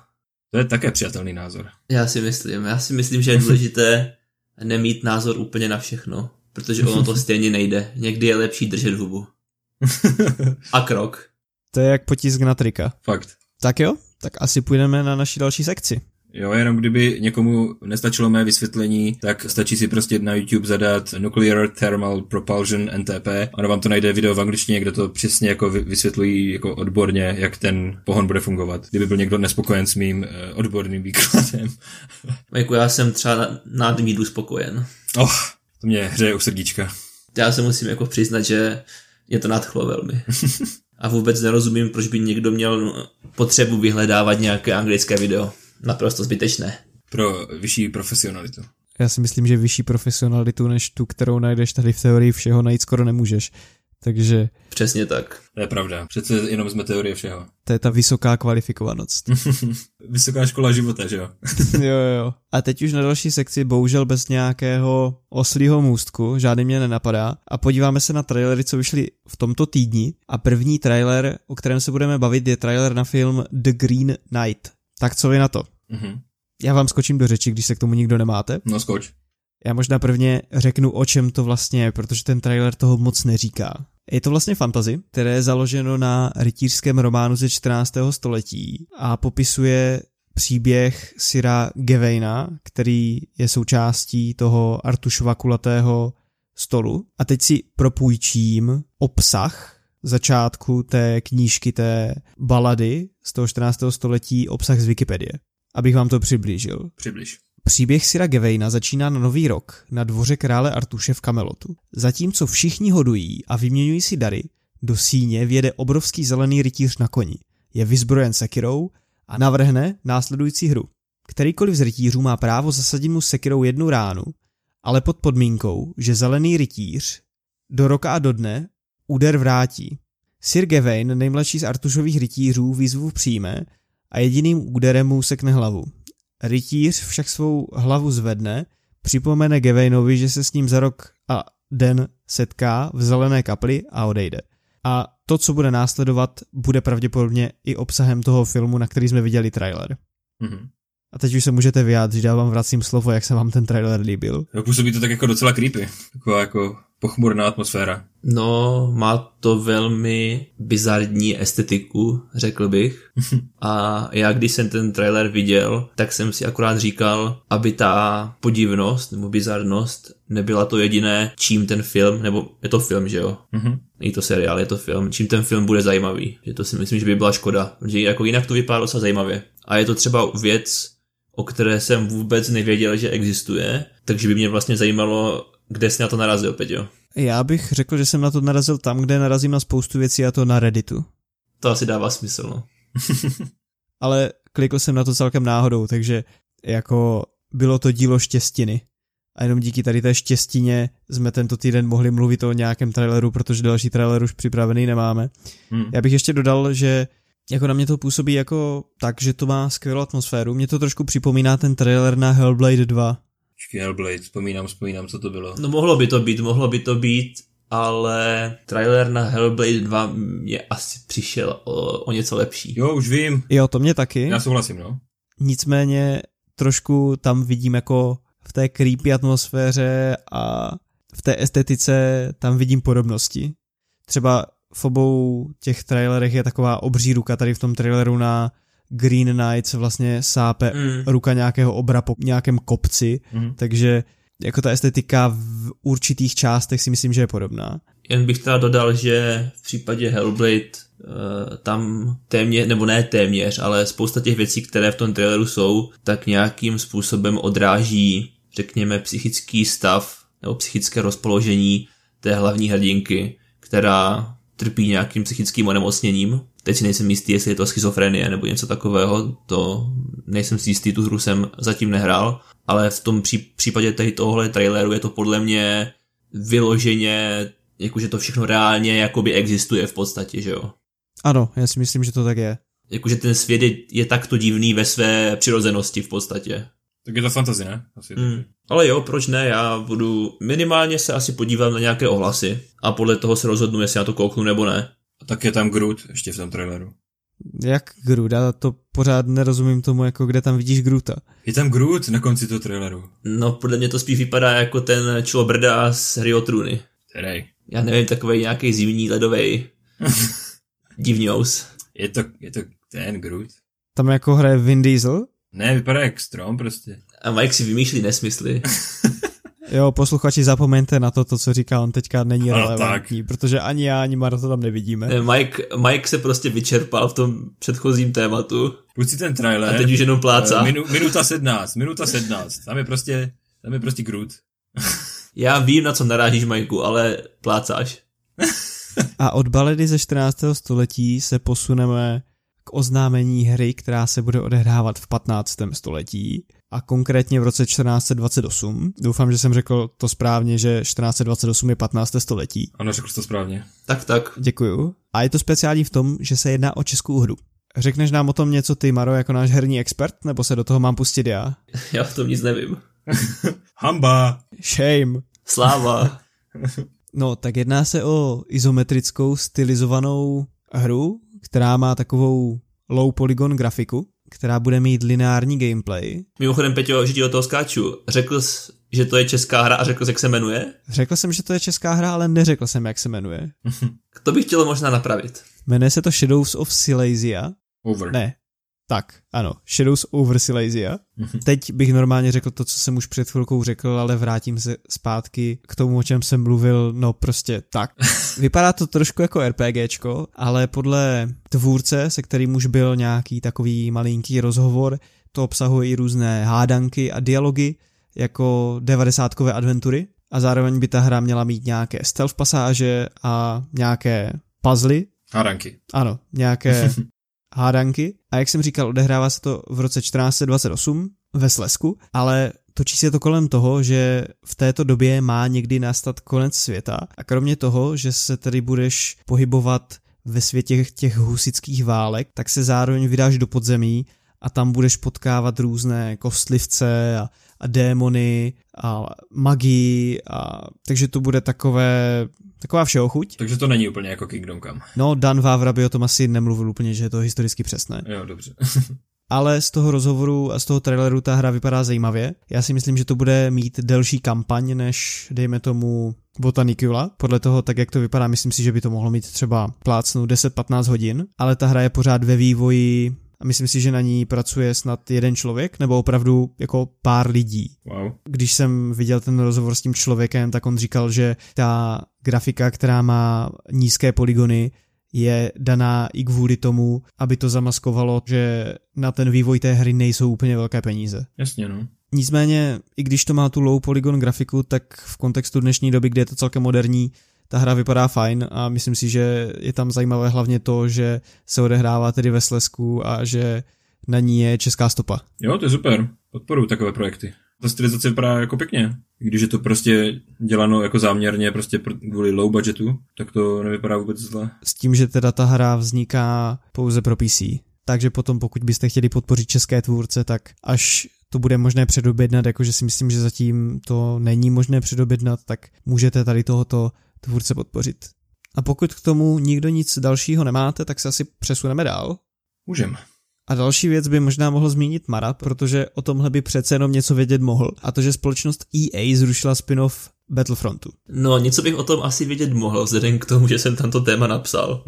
To je také přijatelný názor. Já si myslím, já si myslím, že je důležité nemít názor úplně na všechno, protože ono to stejně nejde. Někdy je lepší držet hubu. A krok. To je jak potisk na trika. Fakt. Tak jo, tak asi půjdeme na naši další sekci. Jo, jenom kdyby někomu nestačilo mé vysvětlení, tak stačí si prostě na YouTube zadat Nuclear Thermal Propulsion N T P. Ono vám to najde video v angličtině, kde to přesně jako vysvětlují jako odborně, jak ten pohon bude fungovat. Kdyby byl někdo nespokojen s mým eh, odborným výkladem. Jako já jsem třeba nadmíru spokojen. Oh, to mě hřeje u srdíčka. Já se musím jako přiznat, že mě to nadchlo velmi. A vůbec nerozumím, proč by někdo měl potřebu vyhledávat nějaké anglické video. Naprosto zbytečné. Pro vyšší profesionalitu. Já si myslím, že vyšší profesionalitu než tu, kterou najdeš tady v teorii všeho, najít skoro nemůžeš. Takže... Přesně tak. To je pravda. Přece jenom jsme teorie všeho. To je ta vysoká kvalifikovanost. Vysoká škola života, že jo? Jo, jo. A teď už na další sekci, bohužel bez nějakého oslího můstku, žádný mě nenapadá. A podíváme se na trailery, co vyšly v tomto týdni. A první trailer, o kterém se budeme bavit, je trailer na film The Green Knight. Tak co vy na to? Mm-hmm. Já vám skočím do řeči, když se k tomu nikdo nemáte. No skoč. Já možná prvně řeknu, o čem to vlastně je, protože ten trailer toho moc neříká. Je to vlastně fantasy, které je založeno na rytířském románu ze čtrnáctého století a popisuje příběh Sira Gawaina, který je součástí toho Artušova kulatého stolu. A teď si propůjčím obsah začátku té knížky, té balady z toho čtrnáctého století, obsah z Wikipedie. Abych vám to přiblížil. Přibliž. Příběh Sira Gawaina začíná na Nový rok na dvoře krále Artuše v Kamelotu. Zatímco všichni hodují a vyměňují si dary, do síně vjede obrovský zelený rytíř na koni. Je vyzbrojen sekirou a navrhne následující hru. Kterýkoliv z rytířů má právo zasadit mu sekirou jednu ránu, ale pod podmínkou, že zelený rytíř do roka a do dne úder vrátí. Sir Gawain, nejmladší z Artušových rytířů, výzvu přijme a jediným úderem mu sekne hlavu. Rytíř však svou hlavu zvedne, připomene Gawainovi, že se s ním za rok a den setká v zelené kapli a odejde. A to, co bude následovat, bude pravděpodobně i obsahem toho filmu, na který jsme viděli trailer. Mm-hmm. A teď už se můžete vyjádřit, já vám vracím slovo, jak se vám ten trailer líbil. No, působí to tak jako docela creepy, taková jako pochmurná atmosféra. No, má to velmi bizarní estetiku, řekl bych. A já, když jsem ten trailer viděl, tak jsem si akorát říkal, aby ta podivnost nebo bizarnost nebyla to jediné, čím ten film, nebo je to film, že jo? Mm-hmm. Není to seriál, je to film. Čím ten film bude zajímavý. Že to si myslím, že by byla škoda. Protože jako jinak to vypadá docela zajímavě. A je to třeba věc, o které jsem vůbec nevěděl, že existuje, takže by mě vlastně zajímalo, kde jsi na to narazil, Peťo? Já bych řekl, že jsem na to narazil tam, kde narazím na spoustu věcí, a to na Redditu. To asi dává smysl, no. Ale klikl jsem na to celkem náhodou, takže jako bylo to dílo štěstiny. A jenom díky tady té štěstině jsme tento týden mohli mluvit o nějakém traileru, protože další trailer už připravený nemáme. Hmm. Já bych ještě dodal, že jako na mě to působí jako tak, že to má skvělou atmosféru. Mě to trošku připomíná ten trailer na Hellblade dva. Hellblade, vzpomínám, vzpomínám, co to bylo. No mohlo by to být, mohlo by to být, ale trailer na Hellblade dva mě asi přišel o, o něco lepší. Jo, už vím. Jo, to mě taky. Já souhlasím, no. Nicméně trošku tam vidím jako v té creepy atmosféře a v té estetice tam vidím podobnosti. Třeba v obou těch trailerech je taková obří ruka, tady v tom traileru na Green Knights vlastně sápe mm. ruka nějakého obra po nějakém kopci, mm. takže jako ta estetika v určitých částech si myslím, že je podobná. Jen bych teda dodal, že v případě Hellblade tam téměř, nebo ne téměř, ale spousta těch věcí, které v tom traileru jsou, tak nějakým způsobem odráží, řekněme, psychický stav nebo psychické rozpoložení té hlavní hrdinky, která trpí nějakým psychickým onemocněním. Teď si nejsem jistý, jestli je to schizofrenie nebo něco takového, to nejsem si jistý, tu hru jsem zatím nehrál, ale v tom případě tady tohohle traileru je to podle mě vyloženě, jakože to všechno reálně jakoby existuje v podstatě, že jo? Ano, já si myslím, že to tak je. Jakože ten svět je, je takto divný ve své přirozenosti v podstatě. Tak je to fantasy, ne? Asi mm. Ale jo, proč ne, já budu minimálně se asi podívám na nějaké ohlasy a podle toho se rozhodnu, jestli na to kouknu nebo ne. A tak je tam Groot ještě v tom traileru. Jak Groot? Já to pořád nerozumím tomu, jako kde tam vidíš Groota. Je tam Groot na konci toho traileru. No, podle mě to spíš vypadá jako ten člobrda z Hry o trůny. Který? Já nevím, takovej nějaký zimní ledovej divní ous. Je to, je to ten Groot. Tam jako hraje Vin Diesel? Ne, vypadá jak strom prostě. A Mike si vymýšlí nesmysly. Jo, posluchači, zapomeňte na to, to co říká, on teďka není ale relevantní, tak. Protože ani já, ani Marta tam nevidíme. Mike, Mike se prostě vyčerpal v tom předchozím tématu. Kluci, ten trailer. A teď už jenom plácá. Minu, minuta sedmnáct, minuta sedmnáct. Tam je prostě, tam je prostě Groot. Já vím, na co narážíš, Majku, ale plácáš. A od baledy ze čtrnáctého století se posuneme k oznámení hry, která se bude odehrávat v patnáctém století a konkrétně v roce čtrnáct dvacet osm. Doufám, že jsem řekl to správně, že čtrnáct dvacet osm je patnácté století. Ano, řekl jsi to správně. Tak, tak. Děkuju. A je to speciální v tom, že se jedná o českou hru. Řekneš nám o tom něco ty, Maro, jako náš herní expert, nebo se do toho mám pustit já? Já v tom nic nevím. Hamba. Shame. Sláva. No, tak jedná se o izometrickou stylizovanou hru, která má takovou low polygon grafiku, která bude mít lineární gameplay. Mimochodem, Peťo, že ti do toho skáču. Řekl jsi, že to je česká hra a řekl jsi, jak se jmenuje? Řekl jsem, že to je česká hra, ale neřekl jsem, jak se jmenuje. To bych chtěl možná napravit. Jmenuje se to Shadows of Silesia. Over. Ne. Tak, ano. Shadows over Silesia. Teď bych normálně řekl to, co jsem už před chvilkou řekl, ale vrátím se zpátky k tomu, o čem jsem mluvil, no prostě tak. Vypadá to trošku jako RPGčko, ale podle tvůrce, se kterým už byl nějaký takový malinký rozhovor, to obsahuje i různé hádanky a dialogy, jako devadesátkové adventury a zároveň by ta hra měla mít nějaké stealth pasáže a nějaké puzzly. Hádanky. Ano, nějaké... hádanky a jak jsem říkal, odehrává se to v roce čtrnáct dvacet osm ve Slezsku, ale točí se to kolem toho, že v této době má někdy nastat konec světa a kromě toho, že se tedy budeš pohybovat ve světě těch husitských válek, tak se zároveň vydáš do podzemí a tam budeš potkávat různé kostlivce a, a démony a magii a takže to bude takové... Taková všeochuť. Takže to není úplně jako Kingdom Come. No, Dan Vávra by o tom asi nemluvil úplně, že je to historicky přesné. Jo, dobře. Ale z toho rozhovoru a z toho traileru ta hra vypadá zajímavě. Já si myslím, že to bude mít delší kampaň než, dejme tomu, Botanicula. Podle toho, tak jak to vypadá, myslím si, že by to mohlo mít třeba plácnou deset patnáct hodin. Ale ta hra je pořád ve vývoji a myslím si, že na ní pracuje snad jeden člověk, nebo opravdu jako pár lidí. Wow. Když jsem viděl ten rozhovor s tím člověkem, tak on říkal, že ta grafika, která má nízké polygony, je daná i kvůli tomu, aby to zamaskovalo, že na ten vývoj té hry nejsou úplně velké peníze. Jasně, no. Nicméně, i když to má tu low polygon grafiku, tak v kontextu dnešní doby, kde je to celkem moderní, ta hra vypadá fajn a myslím si, že je tam zajímavé hlavně to, že se odehrává tedy ve Slezsku a že na ní je česká stopa. Jo, to je super. Podporuji takové projekty. Ta stylizace vypadá jako pěkně. Když je to prostě děláno jako záměrně prostě kvůli low budgetu, tak to nevypadá vůbec zle. S tím, že teda ta hra vzniká pouze pro P C. Takže potom, pokud byste chtěli podpořit české tvůrce, tak až to bude možné předobědnat, jakože si myslím, že zatím to není možné předobědnat, tak můžete tady tohoto tvůrce podpořit. A pokud k tomu nikdo nic dalšího nemáte, tak se asi přesuneme dál. Můžeme. A další věc by možná mohl zmínit Mara, protože o tomhle by přece jenom něco vědět mohl, a to, že společnost E A zrušila spin-off Battlefrontu. No, něco bych o tom asi vědět mohl, vzhledem k tomu, že jsem tamto téma napsal.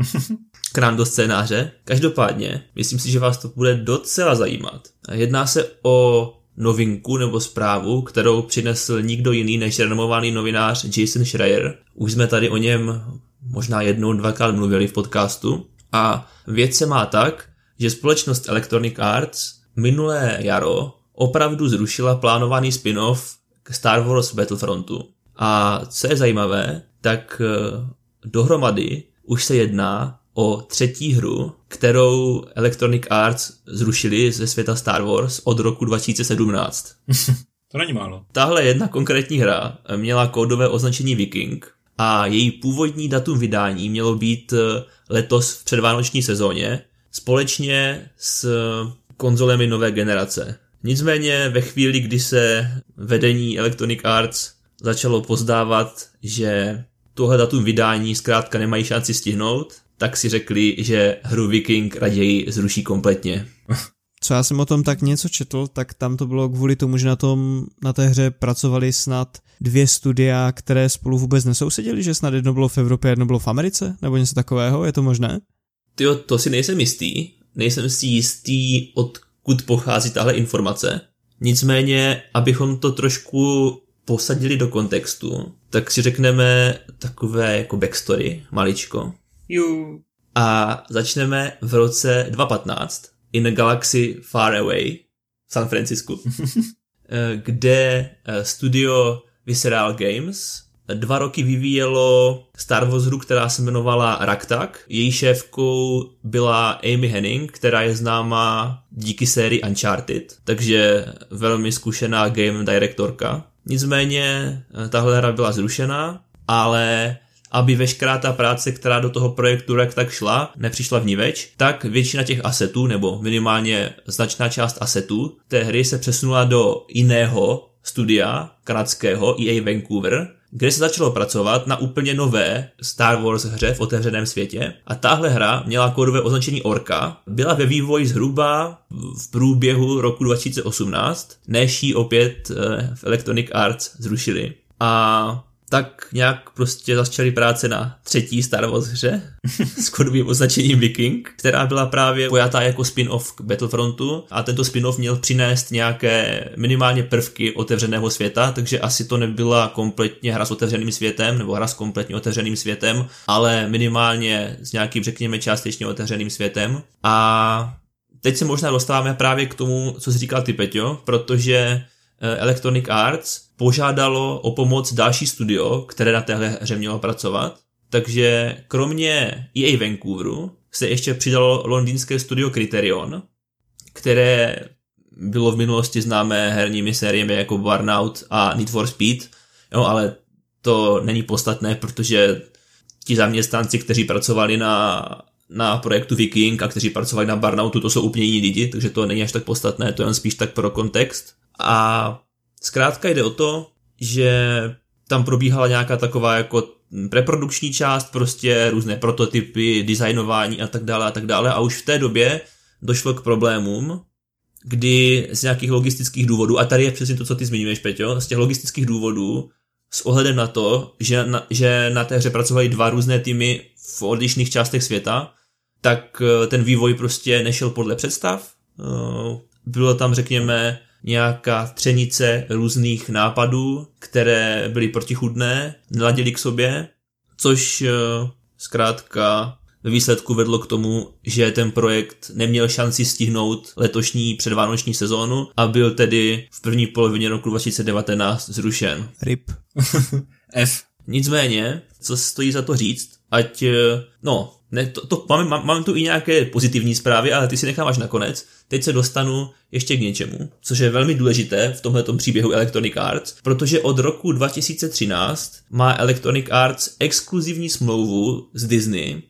K nám do scénáře. Každopádně, myslím si, že vás to bude docela zajímat. Jedná se o novinku nebo zprávu, kterou přinesl nikdo jiný než renomovaný novinář Jason Schreier. Už jsme tady o něm možná jednou, dvakrát mluvili v podcastu. A věc se má tak, že společnost Electronic Arts minulé jaro opravdu zrušila plánovaný spin-off k Star Wars Battlefrontu. A co je zajímavé, tak dohromady už se jedná o třetí hru, kterou Electronic Arts zrušili ze světa Star Wars od roku dva tisíce sedmnáct. To není málo. Tahle jedna konkrétní hra měla kódové označení Viking a její původní datum vydání mělo být letos v předvánoční sezóně společně s konzolemi nové generace. Nicméně ve chvíli, kdy se vedení Electronic Arts začalo pozdávat, že tohle datum vydání zkrátka nemají šanci stihnout, tak si řekli, že hru Viking raději zruší kompletně. Co já jsem o tom tak něco četl, tak tam to bylo kvůli tomu, že na, tom, na té hře pracovali snad dvě studia, které spolu vůbec nesouseděly, že snad jedno bylo v Evropě, jedno bylo v Americe, nebo něco takového, je to možné? Tyjo, to si nejsem jistý, nejsem si jistý, odkud pochází tahle informace, nicméně, abychom to trošku posadili do kontextu, tak si řekneme takové jako backstory, maličko. Jú. A začneme v roce dva tisíce patnáct in a galaxy far away v San Francisku, kde studio Visceral Games dva roky vyvíjelo Star Wars hru, která se jmenovala Raktak. Její šéfkou byla Amy Henning, která je známá díky sérii Uncharted, takže velmi zkušená game direktorka. Nicméně tahle hra byla zrušena, ale aby veškerá ta práce, která do toho projektu Raktak šla, nepřišla vniveč, tak většina těch asetů, nebo minimálně značná část asetů té hry se přesunula do jiného studia, kanadského E A Vancouver, kde se začalo pracovat na úplně nové Star Wars hře v otevřeném světě. A tahle hra měla kódové označení Orca, byla ve vývoji zhruba v průběhu roku dva tisíce osmnáct, než ji opět v Electronic Arts zrušili. A tak nějak prostě začaly práce na třetí Star Wars hře s kódovým označením Viking, která byla právě pojatá jako spin-off k Battlefrontu, a tento spin-off měl přinést nějaké minimálně prvky otevřeného světa, takže asi to nebyla kompletně hra s otevřeným světem, nebo hra s kompletně otevřeným světem, ale minimálně s nějakým, řekněme, částečně otevřeným světem. A teď se možná dostáváme právě k tomu, co jsi říkal ty, Peťo, protože Electronic Arts požádalo o pomoc další studio, které na téhle hře mělo pracovat. Takže kromě E A Vancouveru se ještě přidalo londýnské studio Criterion, které bylo v minulosti známé herními sériemi jako Burnout a Need for Speed, no, ale to není podstatné, protože ti zaměstnanci, kteří pracovali na, na projektu Viking a kteří pracovali na Burnoutu, to jsou úplně jiní lidi, takže to není až tak podstatné, to je jen spíš tak pro kontext. A zkrátka jde o to, že tam probíhala nějaká taková jako preprodukční část, prostě různé prototypy, designování a tak dále a tak dále, a už v té době došlo k problémům, kdy z nějakých logistických důvodů, a tady je přesně to, co ty zmiňuješ, Peťo, z těch logistických důvodů, s ohledem na to, že na, že na té hře pracovali dva různé týmy v odlišných částech světa, tak ten vývoj prostě nešel podle představ. Bylo tam, řekněme, nějaká třenice různých nápadů, které byly protichůdné, neladily k sobě, což zkrátka ve výsledku vedlo k tomu, že ten projekt neměl šanci stihnout letošní předvánoční sezónu a byl tedy v první polovině roku dva tisíce devatenáct zrušen. R I P. F. Nicméně, co stojí za to říct, ať, no, ne, to, to, mám, mám, mám tu i nějaké pozitivní zprávy, ale ty si nechám až nakonec. Teď se dostanu ještě k něčemu, což je velmi důležité v tomhletom příběhu Electronic Arts, protože od roku dva tisíce třináct má Electronic Arts exkluzivní smlouvu s Disney,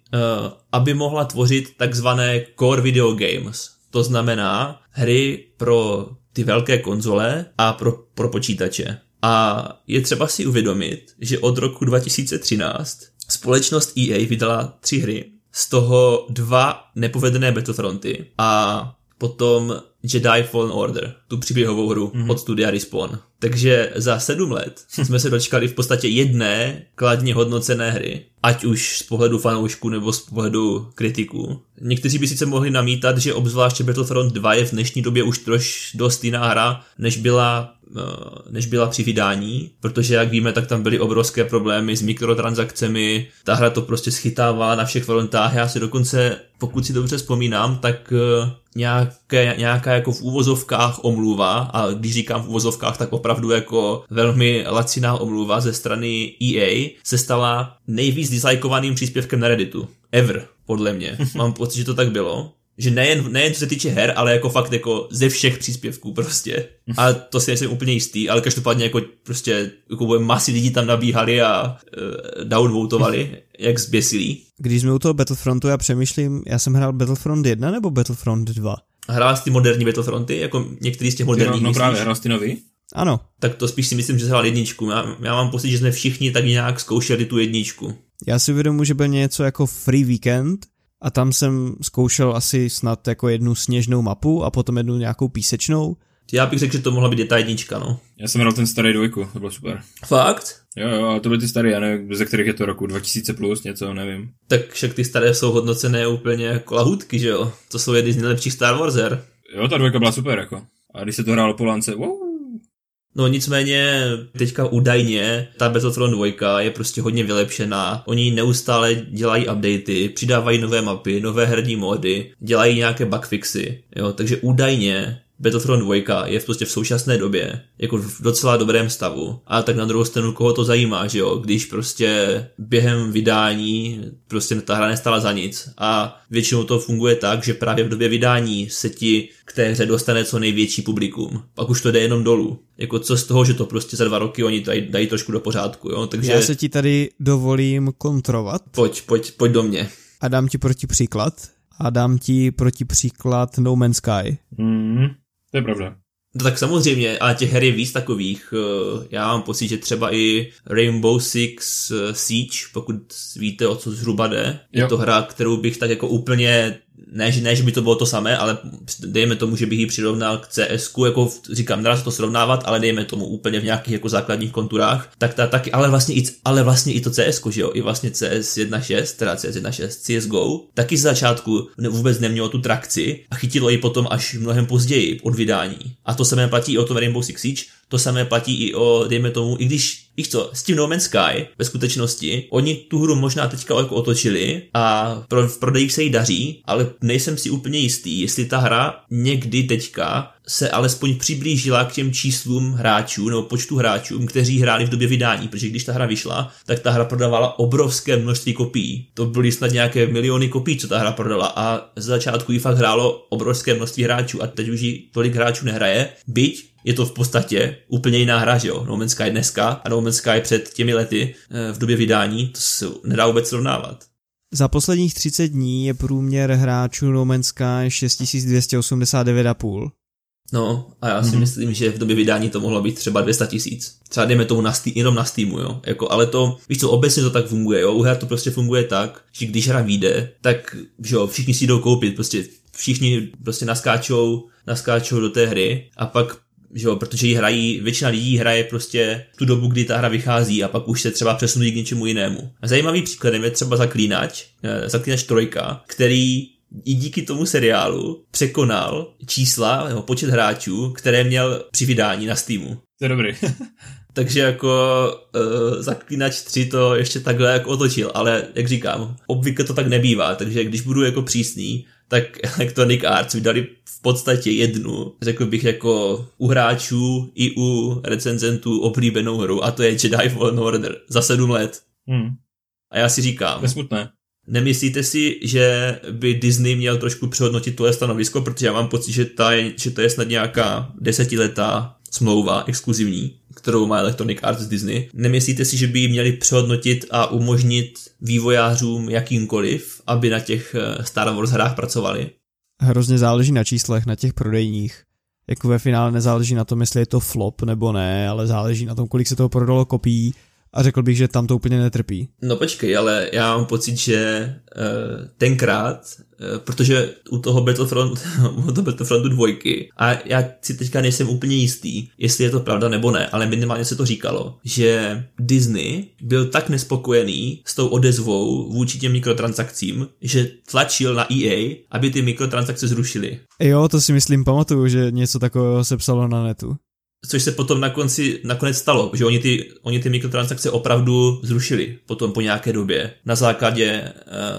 aby mohla tvořit takzvané core video games. To znamená hry pro ty velké konzole a pro, pro počítače. A je třeba si uvědomit, že od roku dva tisíce třináct společnost E A vydala tři hry. Z toho dva nepovedené Battlefronty a potom Jedi Fallen Order, tu příběhovou hru mm-hmm. od studia Respawn. Takže za sedm let jsme se dočkali v podstatě jedné kladně hodnocené hry, ať už z pohledu fanoušků nebo z pohledu kritiků. Někteří by sice mohli namítat, že obzvláště Battlefront dva je v dnešní době už troš dost jiná hra, než byla, než byla při vydání, protože jak víme, tak tam byly obrovské problémy s mikrotransakcemi, ta hra to prostě schytává na všech frontách. Já si dokonce, pokud si dobře vzpomínám, tak nějaké, nějaká jako v úvozovkách omluva, a když říkám v úvozovkách, tak opravdu jako velmi laciná omluva ze strany E A se stala nejvíc dislajkovaným příspěvkem na Redditu. Ever, podle mě. Mám pocit, že to tak bylo. Že nejen, nejen co se týče her, ale jako fakt jako ze všech příspěvků prostě. A to si nejsem úplně jistý, ale každopádně jako prostě jako masy lidí tam nabíhali a uh, downvotovali, jak zběsilí. Když jsme u toho Battlefrontu, já přemýšlím, já jsem hrál Battlefront jedna nebo Battlefront dva? Hrál jsi ty moderní Battlefronty, jako některý z těch moderních? No, no právě, hrál jsi ty nový? Ano. Tak to spíš si myslím, že hrál jedničku. Já, já mám pocit, že jsme všichni tak nějak zkoušeli tu jedničku. Já si uvědomuji, že byl něco jako Free Weekend a tam jsem zkoušel asi snad jako jednu sněžnou mapu a potom jednu nějakou písečnou. Já bych řekl, že to mohla být ta jednička, no. Já jsem hrál ten starý dvojku, to bylo super. Fakt? Jo, jo, ale to byly ty staré, já nevím, ze kterých je to roku, dva tisíce plus, něco, nevím. Tak však ty staré jsou hodnocené úplně jako lahůdky, že jo? To jsou jedny z nejlepších Star Wars her. Jo, ta dvojka byla super, jako. A když se to hrálo po lance, wow. No nicméně teďka údajně ta Battlefront dva je prostě hodně vylepšená, oni neustále dělají updaty, přidávají nové mapy, nové herní módy, dělají nějaké bugfixy, jo, takže údajně Battlefront dva je prostě v současné době jako v docela dobrém stavu, ale tak na druhou stranu koho to zajímá, že jo, když prostě během vydání prostě ta hra nestála za nic a většinou to funguje tak, že právě v době vydání se ti k té hře dostane co největší publikum, pak už to jde jenom dolů, jako co z toho, že to prostě za dva roky oni dají, dají trošku do pořádku, jo, takže... Já se ti tady dovolím kontrovat. Pojď, pojď, pojď do mě. A dám ti proti příklad, a dám ti proti příklad No Man's Sky. Hmm. To je pravda. No tak samozřejmě, ale těch her je víc takových. Já mám pocit, že třeba i Rainbow Six Siege, pokud víte, o co zhruba jde. Jo. Je to hra, kterou bych tak jako úplně, ne, ne, že by to bylo to samé, ale dejme tomu, že bych ji přirovnal k CSku, jako říkám, nedá se to srovnávat, ale dejme tomu úplně v nějakých jako základních konturách. Tak ta taky, ale vlastně i, ale vlastně i to CSko, že jo, i vlastně C S jedna šest, teda C S jedna šest, C S G O, taky z začátku vůbec nemělo tu trakci a chytilo ji potom až mnohem později od vydání. A to samé platí i o tom Rainbow Six Siege, to samé platí i o, dejme tomu, i když, víš co, s tím No Man's Sky ve skutečnosti, oni tu hru možná teďka jako otočili a pro, v prodejích se jí daří, ale nejsem si úplně jistý, jestli ta hra někdy teďka se alespoň přiblížila k těm číslům hráčů nebo počtu hráčů, kteří hráli v době vydání, protože když ta hra vyšla, tak ta hra prodávala obrovské množství kopií. To byly snad nějaké miliony kopií, co ta hra prodala a z začátku ji fakt hrálo obrovské množství hráčů a teď už ji tolik hráčů nehraje, byť je to v podstatě úplně jiná hra, že jo? No Man's Sky dneska a No Man's Sky před těmi lety v době vydání, to se nedá vůbec srovnávat. Za posledních třicet dní je průměr hráčů No Man's Sky šest tisíc dvě stě osmdesát devět celá pět. No a já si hmm. myslím, že v době vydání to mohlo být třeba dvě stě tisíc. Třeba dejme tomu na Steam, jenom na Steamu, jo. Jako, ale to, víš co, obecně to tak funguje, jo. U her to prostě funguje tak, že když hra vyjde, tak, že jo, všichni si jdou koupit, prostě všichni prostě naskáčou, naskáčou do té hry a pak, že jo, protože ji hrají, většina lidí hraje prostě tu dobu, kdy ta hra vychází a pak už se třeba přesunují k něčemu jinému. A zajímavý příkladem je třeba Zaklínač, Zaklínač trojka, který i díky tomu seriálu překonal čísla nebo počet hráčů, které měl při vydání na Steamu. To je dobrý. Takže jako uh, Zaklínač tři to ještě takhle jako otočil, ale jak říkám, obvykle to tak nebývá, takže když budu jako přísný, tak Electronic Arts vydali v podstatě jednu, řekl bych jako u hráčů i u recenzentů oblíbenou hru a to je Jedi Fallen Order za sedm let. Hmm. A já si říkám... To je smutné. Nemyslíte si, že by Disney měl trošku přehodnotit tohle stanovisko, protože já mám pocit, že, ta je, že to je snad nějaká desetiletá smlouva exkluzivní, kterou má Electronic Arts z Disney. Nemyslíte si, že by ji měli přehodnotit a umožnit vývojářům jakýmkoliv, aby na těch Star Wars hrách pracovali? Hrozně záleží na číslech, na těch prodejních. jako ve finále nezáleží na tom, jestli je to flop nebo ne, ale záleží na tom, kolik se toho prodalo kopií, a řekl bych, že tam to úplně netrpí. No počkej, ale já mám pocit, že uh, tenkrát, uh, protože u toho Battlefront, u toho Battlefrontu dvojky, a já si teďka nejsem úplně jistý, jestli je to pravda nebo ne, ale minimálně se to říkalo, že Disney byl tak nespokojený s tou odezvou vůči těm mikrotransakcím, že tlačil na E A, aby ty mikrotransakce zrušili. Jo, to si myslím pamatuju, že něco takového se psalo na netu. Což se potom na konci, nakonec stalo, že oni ty, oni ty mikrotransakce opravdu zrušili potom po nějaké době na základě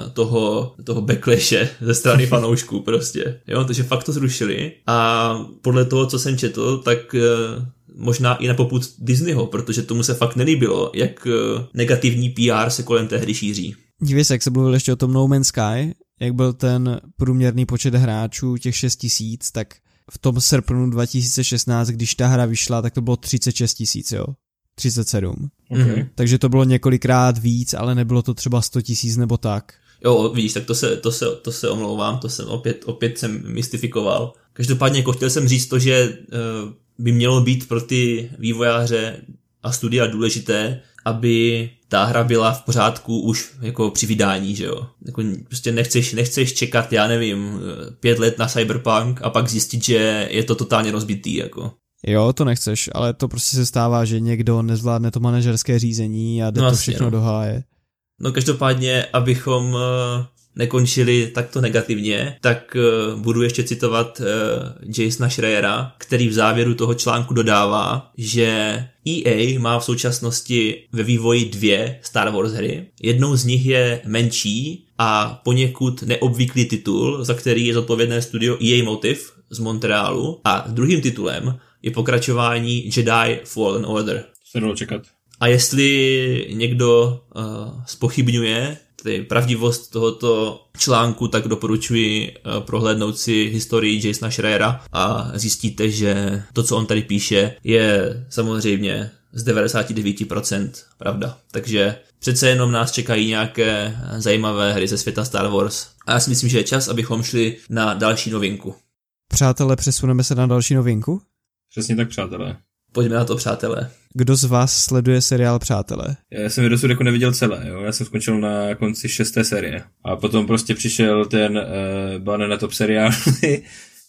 uh, toho, toho backlashe ze strany fanoušků prostě. Jo, takže fakt to zrušili a podle toho, co jsem četl, tak uh, možná i na popud Disneyho, protože tomu se fakt nelíbilo, jak uh, negativní P R se kolem té hry šíří. Dívej se, jak se mluvil ještě o tom No Man's Sky, jak byl ten průměrný počet hráčů, těch šest tisíc, tak v tom srpnu dva tisíce šestnáct, když ta hra vyšla, tak to bylo třicet šest tisíc, jo? třicet sedm. Okay. Takže to bylo několikrát víc, ale nebylo to třeba sto tisíc nebo tak. Jo, vidíš, tak to se, to se, to se omlouvám, to jsem opět, opět jsem mystifikoval. Každopádně jako chtěl jsem říct to, že uh, by mělo být pro ty vývojáře a studia důležité, aby ta hra byla v pořádku už jako při vydání, že jo. Jako prostě nechceš, nechceš čekat, já nevím, pět let na Cyberpunk a pak zjistit, že je to totálně rozbitý, jako. Jo, to nechceš, ale to prostě se stává, že někdo nezvládne to manažerské řízení a jde no to vlastně, všechno no. do háje. No každopádně, abychom nekončili takto negativně, tak budu ještě citovat Jasona Schreiera, který v závěru toho článku dodává, že E A má v současnosti ve vývoji dvě Star Wars hry. Jednou z nich je menší a poněkud neobvyklý titul, za který je zodpovědné studio E A Motive z Montrealu, a druhým titulem je pokračování Jedi Fallen Order. Se dalo čekat. A jestli někdo uh, zpochybňuje pravdivost tohoto článku, tak doporučuji prohlédnout si historii Jasona Schreiera a zjistíte, že to, co on tady píše, je samozřejmě z devadesát devět procent pravda. Takže přece jenom nás čekají nějaké zajímavé hry ze světa Star Wars. A já si myslím, že je čas, abychom šli na další novinku. Přátelé, přesuneme se na další novinku? Přesně tak, přátelé. Pojďme na to, přátelé. Kdo z vás sleduje seriál Přátelé? Já jsem je dosud jako neviděl celé, jo? Já jsem skončil na konci šesté série. A potom prostě přišel ten uh, ban na top seriály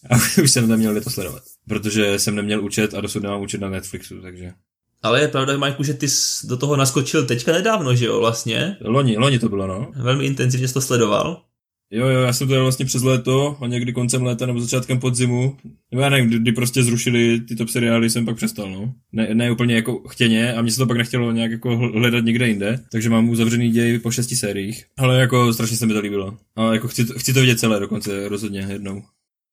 a už jsem neměl kde to sledovat. Protože jsem neměl účet a dosud nemám účet na Netflixu, takže... Ale je pravda, Majku, že ty jsi do toho naskočil teďka nedávno, že jo, vlastně? Loni, loni to bylo, no. Velmi intenzivně jsi to sledoval. Jo, jo, já jsem to dělal vlastně přes léto a někdy koncem léta nebo začátkem podzimu. Nebo já nevím, kdy, kdy prostě zrušili ty top seriály, jsem pak přestal, no. Ne, ne úplně jako chtěně a mně se to pak nechtělo nějak jako hledat někde jinde, takže mám uzavřený děj po šesti sériích. Ale jako strašně se mi to líbilo. A jako chci, chci to vidět celé dokonce, rozhodně jednou.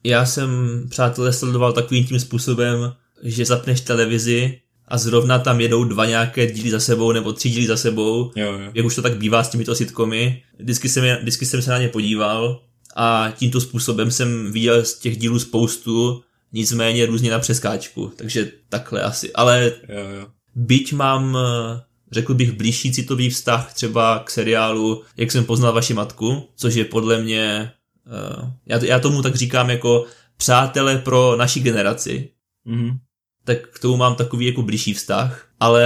Já jsem, přátelé, sledoval takovým tím způsobem, že zapneš televizi a zrovna tam jedou dva nějaké díly za sebou nebo tři díly za sebou, jo, jo. Jak už to tak bývá s těmito sitcomy. Vždycky jsem, je, vždycky jsem se na ně podíval a tímto způsobem jsem viděl z těch dílů spoustu, nicméně různě na přeskáčku, takže takhle asi. Ale jo, jo. Byť mám, řekl bych, blížší citový vztah třeba k seriálu Jak jsem poznal vaši matku, což je podle mě, já, já tomu tak říkám jako Přátelé pro naši generaci. Mhm. Tak k tomu mám takový jako blížší vztah, ale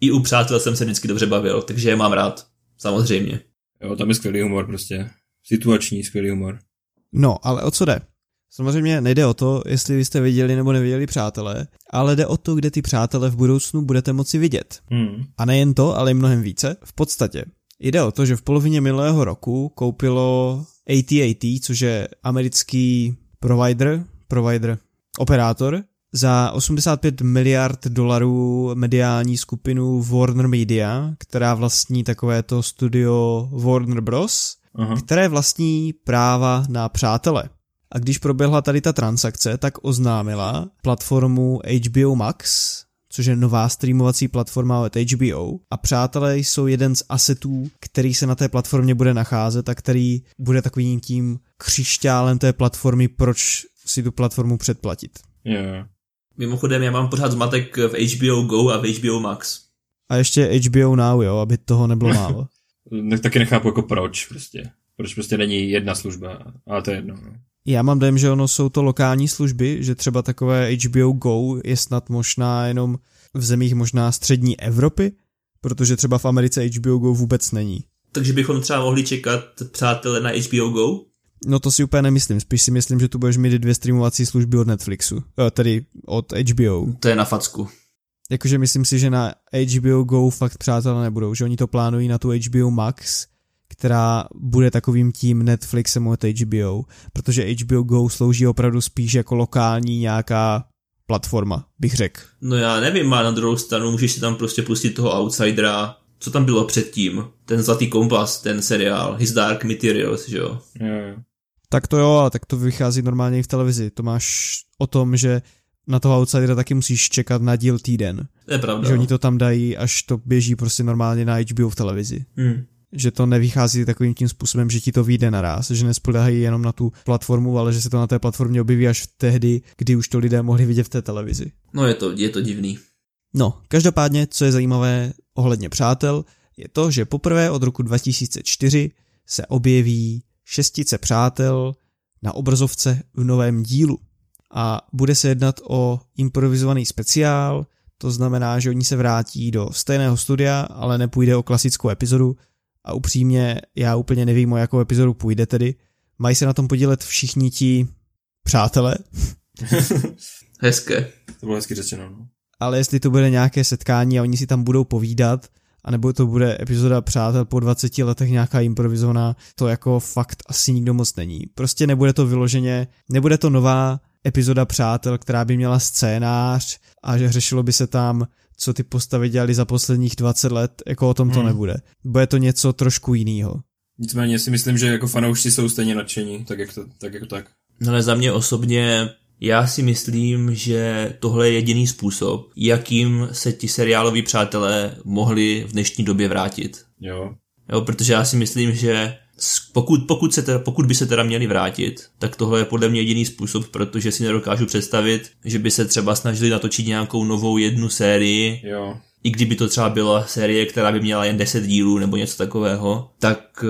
i u Přátel jsem se vždycky dobře bavil, takže je mám rád, samozřejmě. Jo, tam je skvělý humor prostě, situační skvělý humor. No, ale o co jde? Samozřejmě nejde o to, jestli vy jste viděli nebo neviděli Přátelé, ale jde o to, kde ty Přátelé v budoucnu budete moci vidět. Hmm. A nejen to, ale i mnohem více. V podstatě jde o to, že v polovině minulého roku koupilo A T and T, což je americký provider, provider, operátor, za osmdesát pět miliard dolarů mediální skupinu Warner Media, která vlastní takovéto studio Warner Bros., aha, které vlastní práva na Přátele. A když proběhla tady ta transakce, tak oznámila platformu H B O Max, což je nová streamovací platforma od H B O, a Přátelé jsou jeden z asetů, který se na té platformě bude nacházet a který bude takovým tím křišťálem té platformy, proč si tu platformu předplatit. Yeah. Mimochodem, já mám pořád zmatek v H B O GO a v H B O Max. A ještě H B O Now, jo, aby toho nebylo málo. Taky nechápu, jako proč prostě. Proč prostě není jedna služba, ale to je jedno. Já mám dojem, že ono jsou to lokální služby, že třeba takové H B O GO je snad možná jenom v zemích možná střední Evropy, protože třeba v Americe H B O GO vůbec není. Takže bychom třeba mohli čekat Přátelé na H B O GO? No to si úplně nemyslím, spíš si myslím, že tu budeš mít dvě streamovací služby od Netflixu, tedy od H B O. To je na facku. Jakože myslím si, že na H B O GO fakt Přátelé nebudou, že oni to plánují na tu H B O Max, která bude takovým tím Netflixem od H B O, protože H B O GO slouží opravdu spíš jako lokální nějaká platforma, bych řekl. No já nevím, a na druhou stranu můžeš si tam prostě pustit toho Outsidera, co tam bylo předtím, ten Zlatý kompas, ten seriál, His Dark Materials, že jo? Yeah. Tak to jo, a tak to vychází normálně i v televizi, to máš o tom, že na toho Outsidera taky musíš čekat na díl týden. To je pravda. Že oni to tam dají, až to běží prostě normálně na H B O v televizi. Hmm. Že to nevychází takovým tím způsobem, že ti to vyjde naraz, že nespoléhají jenom na tu platformu, ale že se to na té platformě objeví až tehdy, kdy už to lidé mohli vidět v té televizi. No je to, je to divný. No, každopádně, co je zajímavé ohledně Přátel, je to, že poprvé od roku dva tisíce čtyři se objeví šestice Přátel na obrazovce v novém dílu. A bude se jednat o improvizovaný speciál, to znamená, že oni se vrátí do stejného studia, ale nepůjde o klasickou epizodu, a upřímně já úplně nevím, o jakou epizodu půjde tedy. Mají se na tom podílet všichni ti přátelé. Hezké. To bylo hezky řečeno. No. Ale jestli to bude nějaké setkání a oni si tam budou povídat, anebo to bude epizoda Přátel po dvaceti letech nějaká improvizovaná, to jako fakt asi nikdo moc není. Prostě nebude to vyloženě, nebude to nová epizoda Přátel, která by měla scénář a že řešilo by se tam, co ty postavy dělali za posledních dvacet let, jako o tom to hmm. nebude. Bude to něco trošku jinýho. Nicméně si myslím, že jako fanoušci jsou stejně nadšení, tak jak to, tak jako tak. No ale za mě osobně, já si myslím, že tohle je jediný způsob, jakým se ti seriáloví přátelé mohli v dnešní době vrátit. Jo. Jo, protože já si myslím, že Pokud, pokud, se teda, pokud by se teda měli vrátit, tak tohle je podle mě jediný způsob, protože si nedokážu představit, že by se třeba snažili natočit nějakou novou jednu sérii, jo. I kdyby to třeba byla série, která by měla jen deset dílů nebo něco takového, tak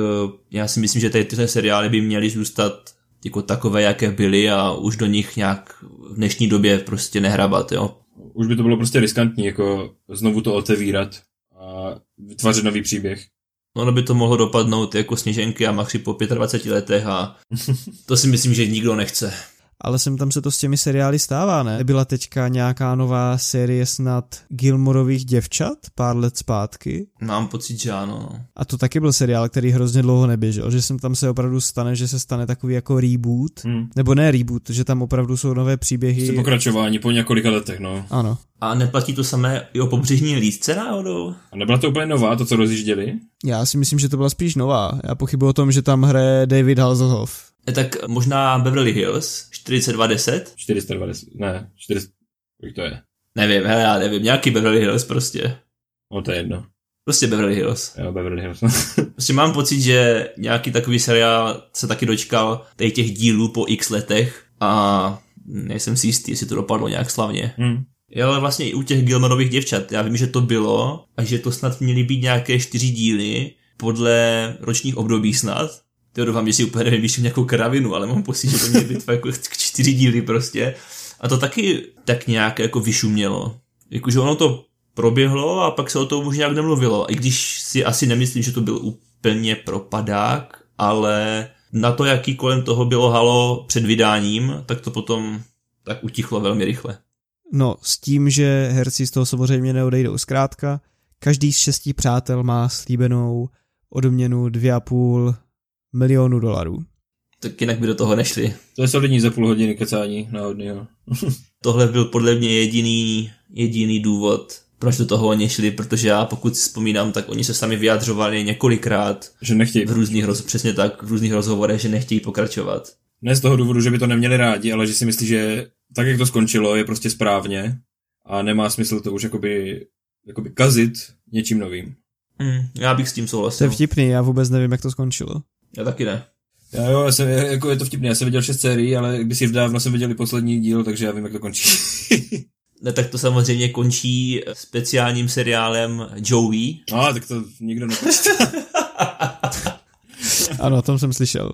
já si myslím, že tady tyhle seriály by měly zůstat jako takové, jaké byly, a už do nich nějak v dnešní době prostě nehrabat, jo. Už by to bylo prostě riskantní, jako znovu to otevírat a vytvářet nový příběh. Ono by to mohlo dopadnout jako sněženky a Maxi po dvaceti pěti letech a to si myslím, že nikdo nechce. Ale sem tam se to s těmi seriály stává, ne? Byla teďka nějaká nová série snad Gilmorových děvčat pár let zpátky? Mám pocit, že ano. A to taky byl seriál, který hrozně dlouho neběžel, že sem tam se opravdu stane, že se stane takový jako reboot, hmm. nebo ne reboot, že tam opravdu jsou nové příběhy. Se pokračování po několika letech, no. Ano. A neplatí to samé i o Pobřežní lístce náhodou? A nebyla to úplně nová, to co rozjížděli? Já si myslím, že to byla spíš nová. Já pochybuji o tom, že tam hraje David Hasselhoff. Tak možná Beverly Hills, čtyřicet dva deset? čtyři sta dvacet, ne, čtyři sta, jak to je? Nevím, hele, já nevím, nějaký Beverly Hills prostě. No to je jedno. Prostě Beverly Hills. Jo, Beverly Hills. Prostě mám pocit, že nějaký takový seriál se taky dočkal tady těch dílů po x letech a nejsem si jistý, jestli to dopadlo nějak slavně. Hmm. Jo, ale vlastně i u těch Gilmanových děvčat, já vím, že to bylo a že to snad měly být nějaké čtyři díly podle ročních období snad. Já doufám, že si úplně nevymýšlím nějakou kravinu, ale mám pocit, že to měly být jako čtyři díly prostě. A to taky tak nějak jako vyšumělo. Jakože ono to proběhlo a pak se o tom už nějak nemluvilo. I když si asi nemyslím, že to byl úplně propadák, ale na to, jaký kolem toho bylo halo před vydáním, tak to potom tak utichlo velmi rychle. No s tím, že herci z toho samozřejmě neodejdou. Zkrátka, každý z šesti přátel má slíbenou odměnu dvě a půl milionu dolarů. Tak jinak by do toho nešli. To je solidní za půl hodiny kecání náhodného. Tohle byl podle mě jediný, jediný důvod, proč do toho oni šli, protože já pokud si vzpomínám, tak oni se sami vyjadřovali několikrát, že nechtějí. V různých roz... přesně tak, v různých rozhovorech, že nechtějí pokračovat. Ne z toho důvodu, že by to neměli rádi, ale že si myslí, že tak, jak to skončilo, je prostě správně a nemá smysl to už jakoby, jakoby kazit něčím novým. Mm, já bych s tím souhlasil. To je vtipný, já vůbec nevím, jak to skončilo. Já taky ne. Já jo, já jsem, jako je to vtipné, já jsem viděl šest sérií, ale kdysi dávno jsem viděl i poslední díl, takže já vím, jak to končí. Ne, tak to samozřejmě končí speciálním seriálem Joey. A, tak to nikdo nepočítá. Ano, o tom jsem slyšel.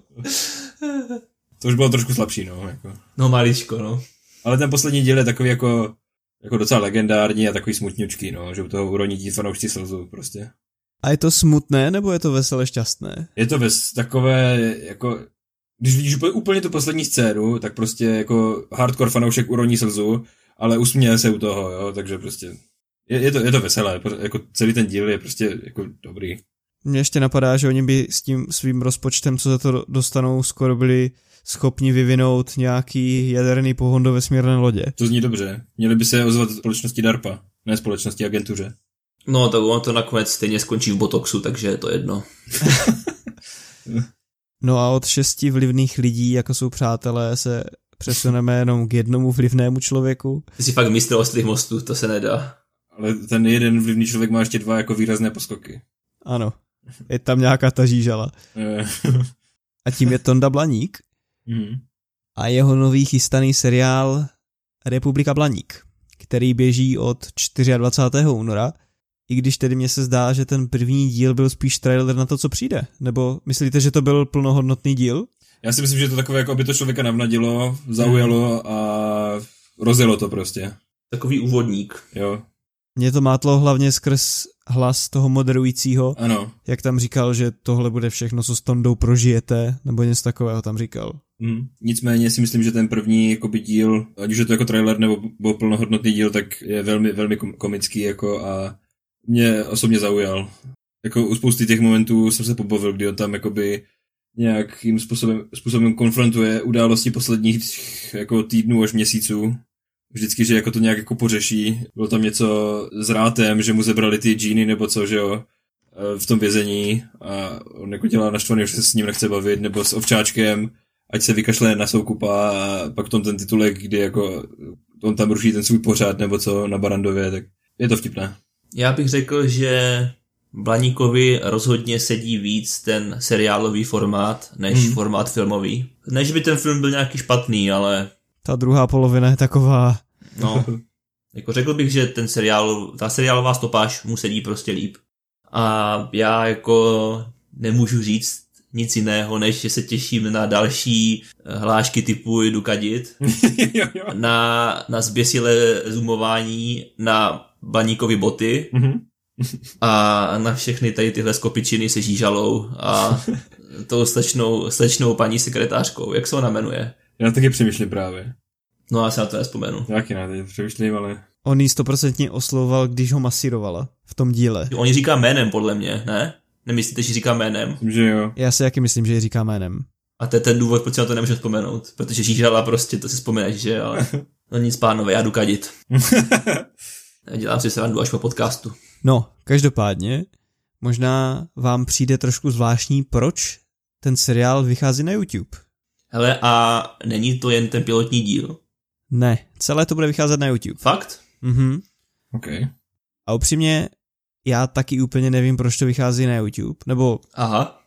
To už bylo trošku slabší, no. Jako. No maličko, no. Ale ten poslední díl je takový jako, jako docela legendární a takový smutňučký, no. Že u toho uroní tí fanoušci slzu prostě. A je to smutné, nebo je to veselé šťastné? Je to ves, takové, jako... Když vidíš úplně, úplně tu poslední scénu, tak prostě jako hardcore fanoušek uroní slzu, ale usměje se u toho, jo, takže prostě... Je, je, to, je to veselé, jako celý ten díl je prostě jako dobrý. Mně ještě napadá, že oni by s tím svým rozpočtem, co za to dostanou, skoro byli schopni vyvinout nějaký jaderný pohon do vesmírné lodě. To zní dobře. Měli by se ozvat společnosti DARPA, ne společnosti agentuře. No, tak ono to nakonec stejně skončí v botoxu, takže je to jedno. No a od šesti vlivných lidí, jako jsou Přátelé, se přesuneme jenom k jednomu vlivnému člověku. Ty jsi fakt mistr ostrých mostů, to se nedá. Ale ten jeden vlivný člověk má ještě dva jako výrazné poskoky. Ano, je tam nějaká ta žížala. A tím je Tonda Blaník a jeho nový chystaný seriál Republika Blaník, který běží od dvacátého čtvrtého února, i když tedy mně se zdá, že ten první díl byl spíš trailer na to, co přijde. Nebo myslíte, že to byl plnohodnotný díl? Já si myslím, že to takové, jako aby to člověka navnadilo, zaujalo a rozjelo to prostě. Takový úvodník. Jo. Mě to mátlo hlavně skrz hlas toho moderujícího, ano. Jak tam říkal, že tohle bude všechno, co s Tondou prožijete, nebo něco takového tam říkal. Hmm. Nicméně si myslím, že ten první jakoby, díl, ať už je to jako trailer nebo, nebo plnohodnotný díl, tak je velmi, velmi komický jako, a mě osobně zaujal. Jako u spousty těch momentů jsem se pobavil, kdy on tam jakoby, nějakým způsobem, způsobem konfrontuje události posledních jako, týdnů až měsíců. Vždycky, že jako to nějak jako pořeší. Bylo tam něco s Rátem, že mu zebrali ty džíny nebo co, že jo, v tom vězení a on jako dělá naštvaný, už se s ním nechce bavit, nebo s Ovčáčkem, ať se vykašle na Soukupa a pak tam ten titulek, kdy jako on tam ruší ten svůj pořád nebo co na Barandově, tak je to vtipné. Já bych řekl, že Blaníkovi rozhodně sedí víc ten seriálový formát, než hmm. formát filmový. Než by ten film byl nějaký špatný, ale... Ta druhá polovina je taková... No, jako řekl bych, že ten seriál, ta seriálová stopáž mu sedí prostě líp. A já jako nemůžu říct nic jiného, než že se těším na další hlášky typu jdu kadit, na, na zběsilé zoomování, na Baníkovi boty a na všechny tady tyhle skopičiny se žížalou a tou slečnou, slečnou paní sekretářkou, jak se ona jmenuje. Já taky přemýšlím právě. No já se na to nespomenu. Taky ne, teď přemýšlím, ale... On jí stoprocentně oslovoval, když ho masírovala v tom díle. On ji říká jménem, podle mě, ne? Nemyslíte, že říká jménem? Myslím, že jo. Já si taky myslím, že ji říká jménem. A to je ten důvod, proč se na to nemůžu vzpomenout. Protože žížala prostě, to si vzpomeneš, že? Ale no nic, pánové, já jdu kadit. Dělám si srandu až po podcastu. No, každopádně, možná vám přijde trošku zvláštní, proč ten seriál vychází na YouTube. Hele, a není to jen ten pilotní díl? Ne, celé to bude vycházet na YouTube. Fakt? Mhm. OK. A upřímně, já taky úplně nevím, proč to vychází na YouTube, nebo... Aha.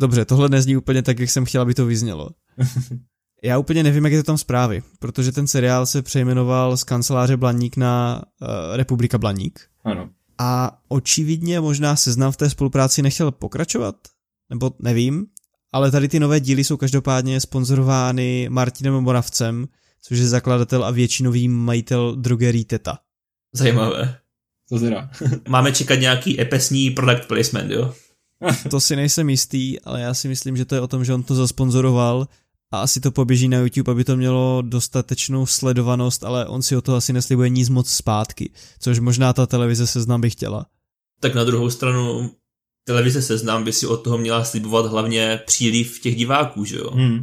Dobře, tohle nezní úplně tak, jak jsem chtěl, aby to vyznělo. Já úplně nevím, jak je to tam zprávy, protože ten seriál se přejmenoval z kanceláře Blaník na uh, Republika Blaník. Ano. A očividně možná Seznam v té spolupráci nechtěl pokračovat, nebo nevím... Ale tady ty nové díly jsou každopádně sponzorovány Martinem Moravcem, což je zakladatel a většinový majitel drogerie Teta. Zajímavé. To teda. Máme čekat nějaký epesní product placement, jo? To si nejsem jistý, ale já si myslím, že to je o tom, že on to zasponzoroval a asi to poběží na YouTube, aby to mělo dostatečnou sledovanost, ale on si o to asi neslibuje nic moc zpátky, což možná ta televize Seznam by chtěla. Tak na druhou stranu... Televize Seznam by si od toho měla slibovat hlavně příliv těch diváků, že jo? Hmm.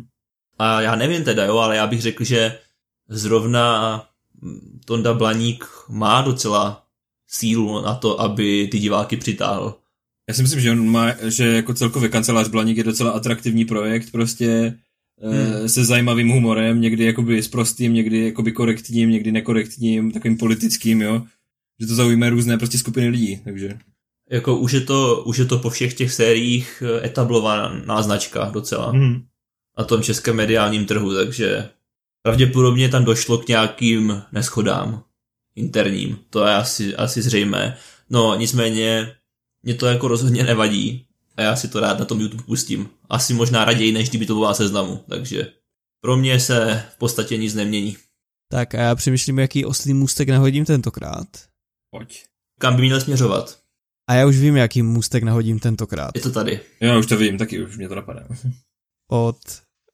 A já nevím teda, jo, ale já bych řekl, že zrovna Tonda Blaník má docela sílu na to, aby ty diváky přitáhl. Já si myslím, že on má, že jako celkově kancelář Blaník je docela atraktivní projekt, prostě hmm. se zajímavým humorem, někdy jakoby sprostým, někdy jakoby korektním, někdy nekorektním, takovým politickým, jo? Že to zaujíme různé prostě skupiny lidí, takže... Jako už je, to, už je to po všech těch sériích etablovaná značka docela mm. na tom českém mediálním trhu, takže pravděpodobně tam došlo k nějakým neschodám interním, to je asi, asi zřejmé. No nicméně mě to jako rozhodně nevadí, a já si to rád na tom YouTube pustím. Asi možná raději, než kdyby to byla Seznamu, takže pro mě se v podstatě nic nemění. Tak a já přemýšlím, jaký oslý můstek nahodím tentokrát. Pojď. Kam by měl směřovat? A já už vím, jaký můstek nahodím tentokrát. Je to tady. Já už to vím, taky už mě to napadá. Od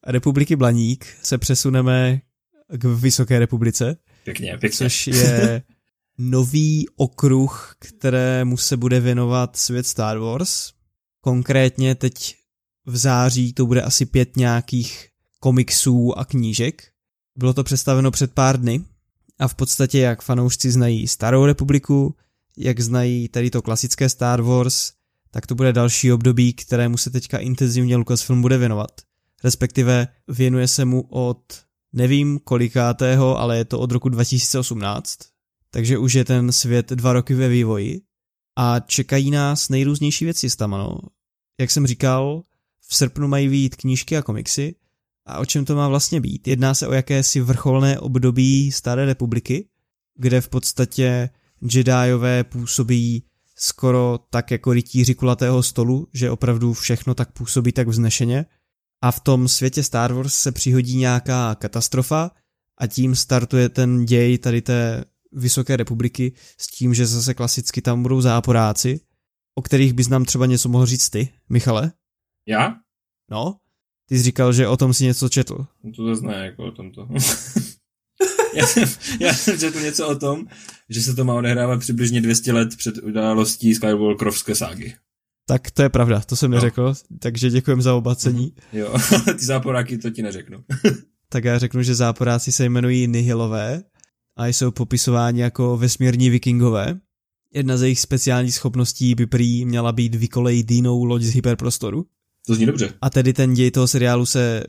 Republiky Blaník se přesuneme k Vysoké republice. Pěkně, pěkně. Což je nový okruh, kterému se bude věnovat svět Star Wars. Konkrétně teď v září to bude asi pět nějakých komiksů a knížek. Bylo to představeno před pár dny a v podstatě jak fanoušci znají Starou republiku, jak znají tady to klasické Star Wars, tak to bude další období, kterému se teďka intenzivně Lucasfilm bude věnovat. Respektive věnuje se mu od nevím kolikátého, ale je to od roku dva tisíce osmnáct, takže už je ten svět dva roky ve vývoji a čekají nás nejrůznější věci stamano. Jak jsem říkal, v srpnu mají vyjít knížky a komiksy. A o čem to má vlastně být? Jedná se o jakési vrcholné období Staré republiky, kde v podstatě Jediové působí skoro tak jako rytíři kulatého stolu, že opravdu všechno tak působí tak vznešeně. A v tom světě Star Wars se přihodí nějaká katastrofa a tím startuje ten děj tady té Vysoké republiky s tím, že zase klasicky tam budou záporáci, o kterých bys nám třeba něco mohl říct ty, Michale? Já? No? Ty jsi říkal, že o tom si něco četl. No to zase ne, jako o tomto. já, jsem, já jsem četl něco o tom, že se to má odehrávat přibližně dvě stě let před událostí Skywalkerovské ságy. Tak to je pravda, to jsem neřekl, no. Takže děkujem za obacení. Jo, ty záporáky to ti neřeknu. Tak já řeknu, že záporáci se jmenují Nihilové a jsou popisováni jako vesmírní vikingové. Jedna ze jejich speciálních schopností by prý měla být vykolej dýnou loď z hyperprostoru. To zní dobře. A tedy ten děj toho seriálu se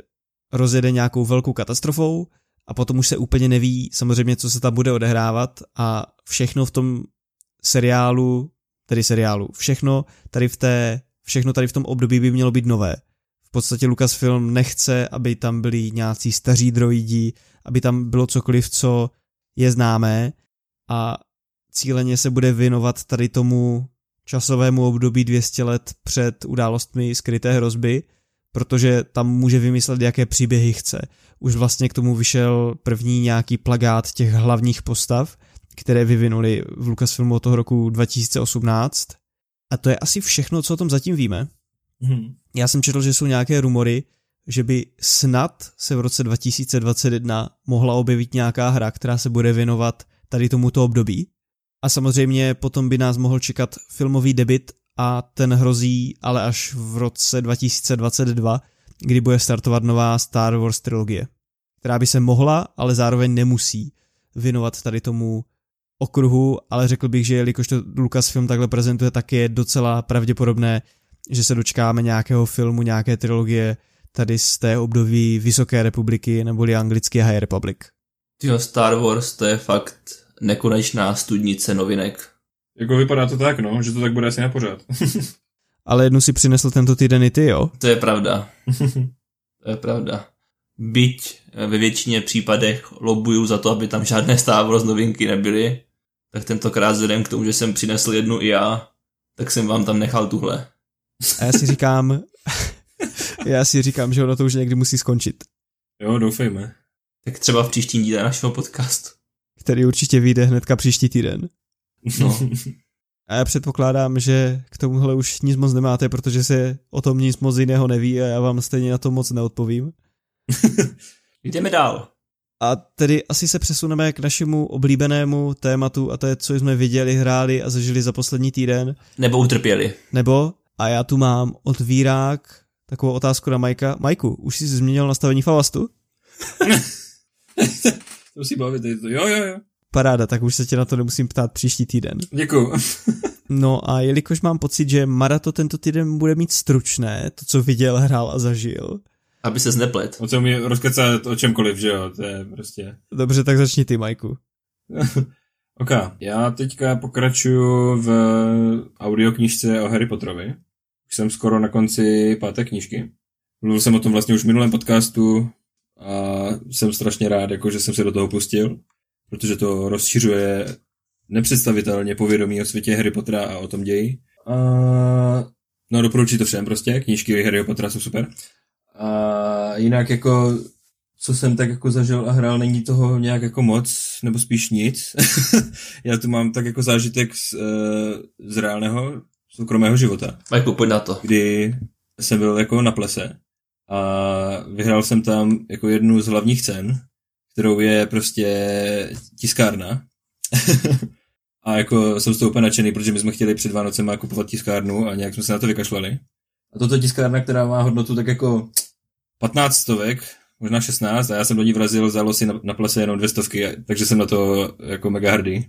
rozjede nějakou velkou katastrofou a potom už se úplně neví samozřejmě, co se tam bude odehrávat a všechno v tom seriálu, tedy seriálu, všechno tady v té, všechno tady v tom období by mělo být nové. V podstatě Lucasfilm nechce, aby tam byli nějací staří droidi, aby tam bylo cokoliv, co je známé a cíleně se bude věnovat tady tomu časovému období dvě stě let před událostmi skryté hrozby, protože tam může vymyslet, jaké příběhy chce. Už vlastně k tomu vyšel první nějaký plakát těch hlavních postav, které vyvinuli v Lucasfilmu od toho roku dva tisíce osmnáct. A to je asi všechno, co o tom zatím víme. Hmm. Já jsem četl, že jsou nějaké rumory, že by snad se v roce dva tisíce dvacet jedna mohla objevit nějaká hra, která se bude věnovat tady tomuto období. A samozřejmě potom by nás mohl čekat filmový debut a ten hrozí ale až v roce dva tisíce dvacet dva, kdy bude startovat nová Star Wars trilogie, která by se mohla, ale zároveň nemusí věnovat tady tomu okruhu, ale řekl bych, že jelikož to Lucasfilm takhle prezentuje, tak je docela pravděpodobné, že se dočkáme nějakého filmu, nějaké trilogie tady z té období Vysoké republiky neboli anglicky High Republic. Tyjo, Star Wars to je fakt nekonečná studnice novinek. Jako vypadá to tak, no, že to tak bude asi na pořád. Ale jednu si přinesl tento týden i ty, jo? To je pravda. To je pravda. Byť ve většině případech lobuju za to, aby tam žádné Star Wars novinky nebyly, tak tentokrát vzhledem k tomu, že jsem přinesl jednu i já, tak jsem vám tam nechal tuhle. A já si říkám, já si říkám, že ono to už někdy musí skončit. Jo, doufejme. Tak třeba v příštím díle našeho podcastu, který určitě vyjde hnedka příští týden. No. A já předpokládám, že k tomuhle už nic moc nemáte, protože se o tom nic moc jiného neví a já vám stejně na to moc neodpovím. Jdeme dál. A tedy asi se přesuneme k našemu oblíbenému tématu a to je, co jsme viděli, hráli a zažili za poslední týden. Nebo utrpěli. Nebo, a já tu mám otvírák, takovou otázku na Majka. Majku, už jsi změnil nastavení Favastu? To musí bavit, to jo, jo, jo. Paráda, tak už se tě na to nemusím ptát příští týden. Děkuju. No a jelikož mám pocit, že Mara to tento týden bude mít stručné, to, co viděl, hrál a zažil. Aby se zneplet. O co mi rozkecat o čemkoliv, že jo, to je prostě... Dobře, tak začni ty, Majku. Ok, já teďka pokračuju v audioknížce o Harry Potterovi. Už jsem skoro na konci páté knížky. Mluvil jsem o tom vlastně už v minulém podcastu, a jsem strašně rád, jako, že jsem se do toho pustil, protože to rozšiřuje nepředstavitelně povědomí o světě Harry Pottera a o tom ději. A No, doporučuji to všem prostě, knížky Harryho Pottera jsou super. A jinak jako, co jsem tak jako zažil a hrál, není toho nějak jako moc, nebo spíš nic. Já tu mám tak jako zážitek z, z reálného soukromého života. Majku, pojď na to. Kdy jsem byl jako na plese a vyhrál jsem tam jako jednu z hlavních cen, kterou je prostě tiskárna. A jako jsem z toho úplně nadšený, protože my jsme chtěli před Vánocema kupovat tiskárnu a nějak jsme se na to vykašlali. A toto tiskárna, která má hodnotu tak jako patnáct stovek, možná šestnáct, a já jsem do ní vrazil za losy na, na plese jenom dvě stovky, takže jsem na to jako mega hrdý.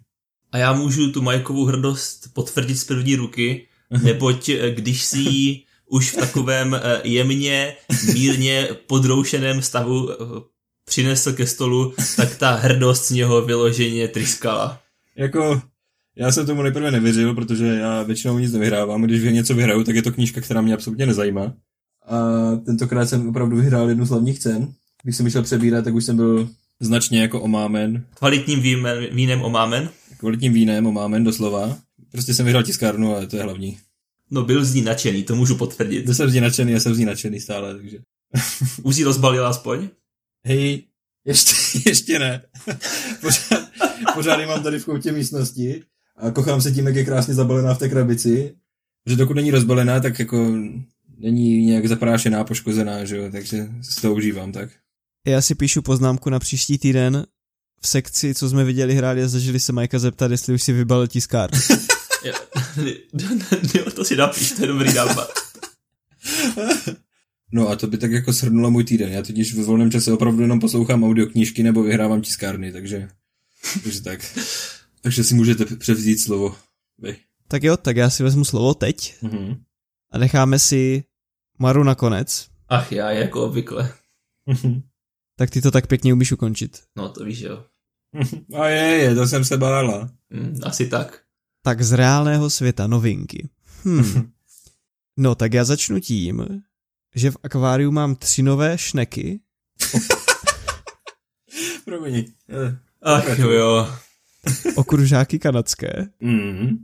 A já můžu tu Majkovou hrdost potvrdit z první ruky, neboť když si ji už v takovém jemně, mírně podroušeném stavu přinesl ke stolu, tak ta hrdost z něho vyloženě tryskala. Jako, já jsem tomu nejprve nevěřil, protože já většinou nic nevyhrávám, když něco vyhraju, tak je to knížka, která mě absolutně nezajímá. A tentokrát jsem opravdu vyhrál jednu z hlavních cen. Když jsem šel přebírat, tak už jsem byl značně jako omámen. Kvalitním vínem, vínem omámen? Kvalitním vínem omámen, doslova. Prostě jsem vyhrál tiskárnu a to je hlavní. No, byl z ní nadšený, to můžu potvrdit. Byl jsem z ní nadšený, já jsem z ní nadšený stále, takže... Už jsi rozbalil aspoň? Hej, ještě, ještě ne. Pořád, pořád mám tady v koutě místnosti a kochám se tím, jak je krásně zabalená v té krabici. Že dokud není rozbalená, tak jako není nějak zaprášená, poškozená, že jo, takže si to užívám tak. Já si píšu poznámku na příští týden v sekci, co jsme viděli, hráli a zažili se Majka zeptat, jestli už si vybalil tiskárnu. Jo, to si napíš, to je dobrý nápad. No a to by tak jako shrnulo můj týden. Já totiž ve volném čase opravdu jenom poslouchám audioknížky nebo vyhrávám tiskárny, takže, takže tak. Takže si můžete převzít slovo. Vy. Tak jo, tak já si vezmu slovo teď mm-hmm. a necháme si Maru nakonec. Ach já, jako obvykle. Tak ty to tak pěkně umíš ukončit. No to víš, jo. A je, je, to jsem se bála. Mm, asi tak. Tak z reálného světa novinky. Hmm. No tak já začnu tím... že v akváriu mám tři nové šneky. Promiň. Ach jo. Okružáky kanadské. Mm-hmm.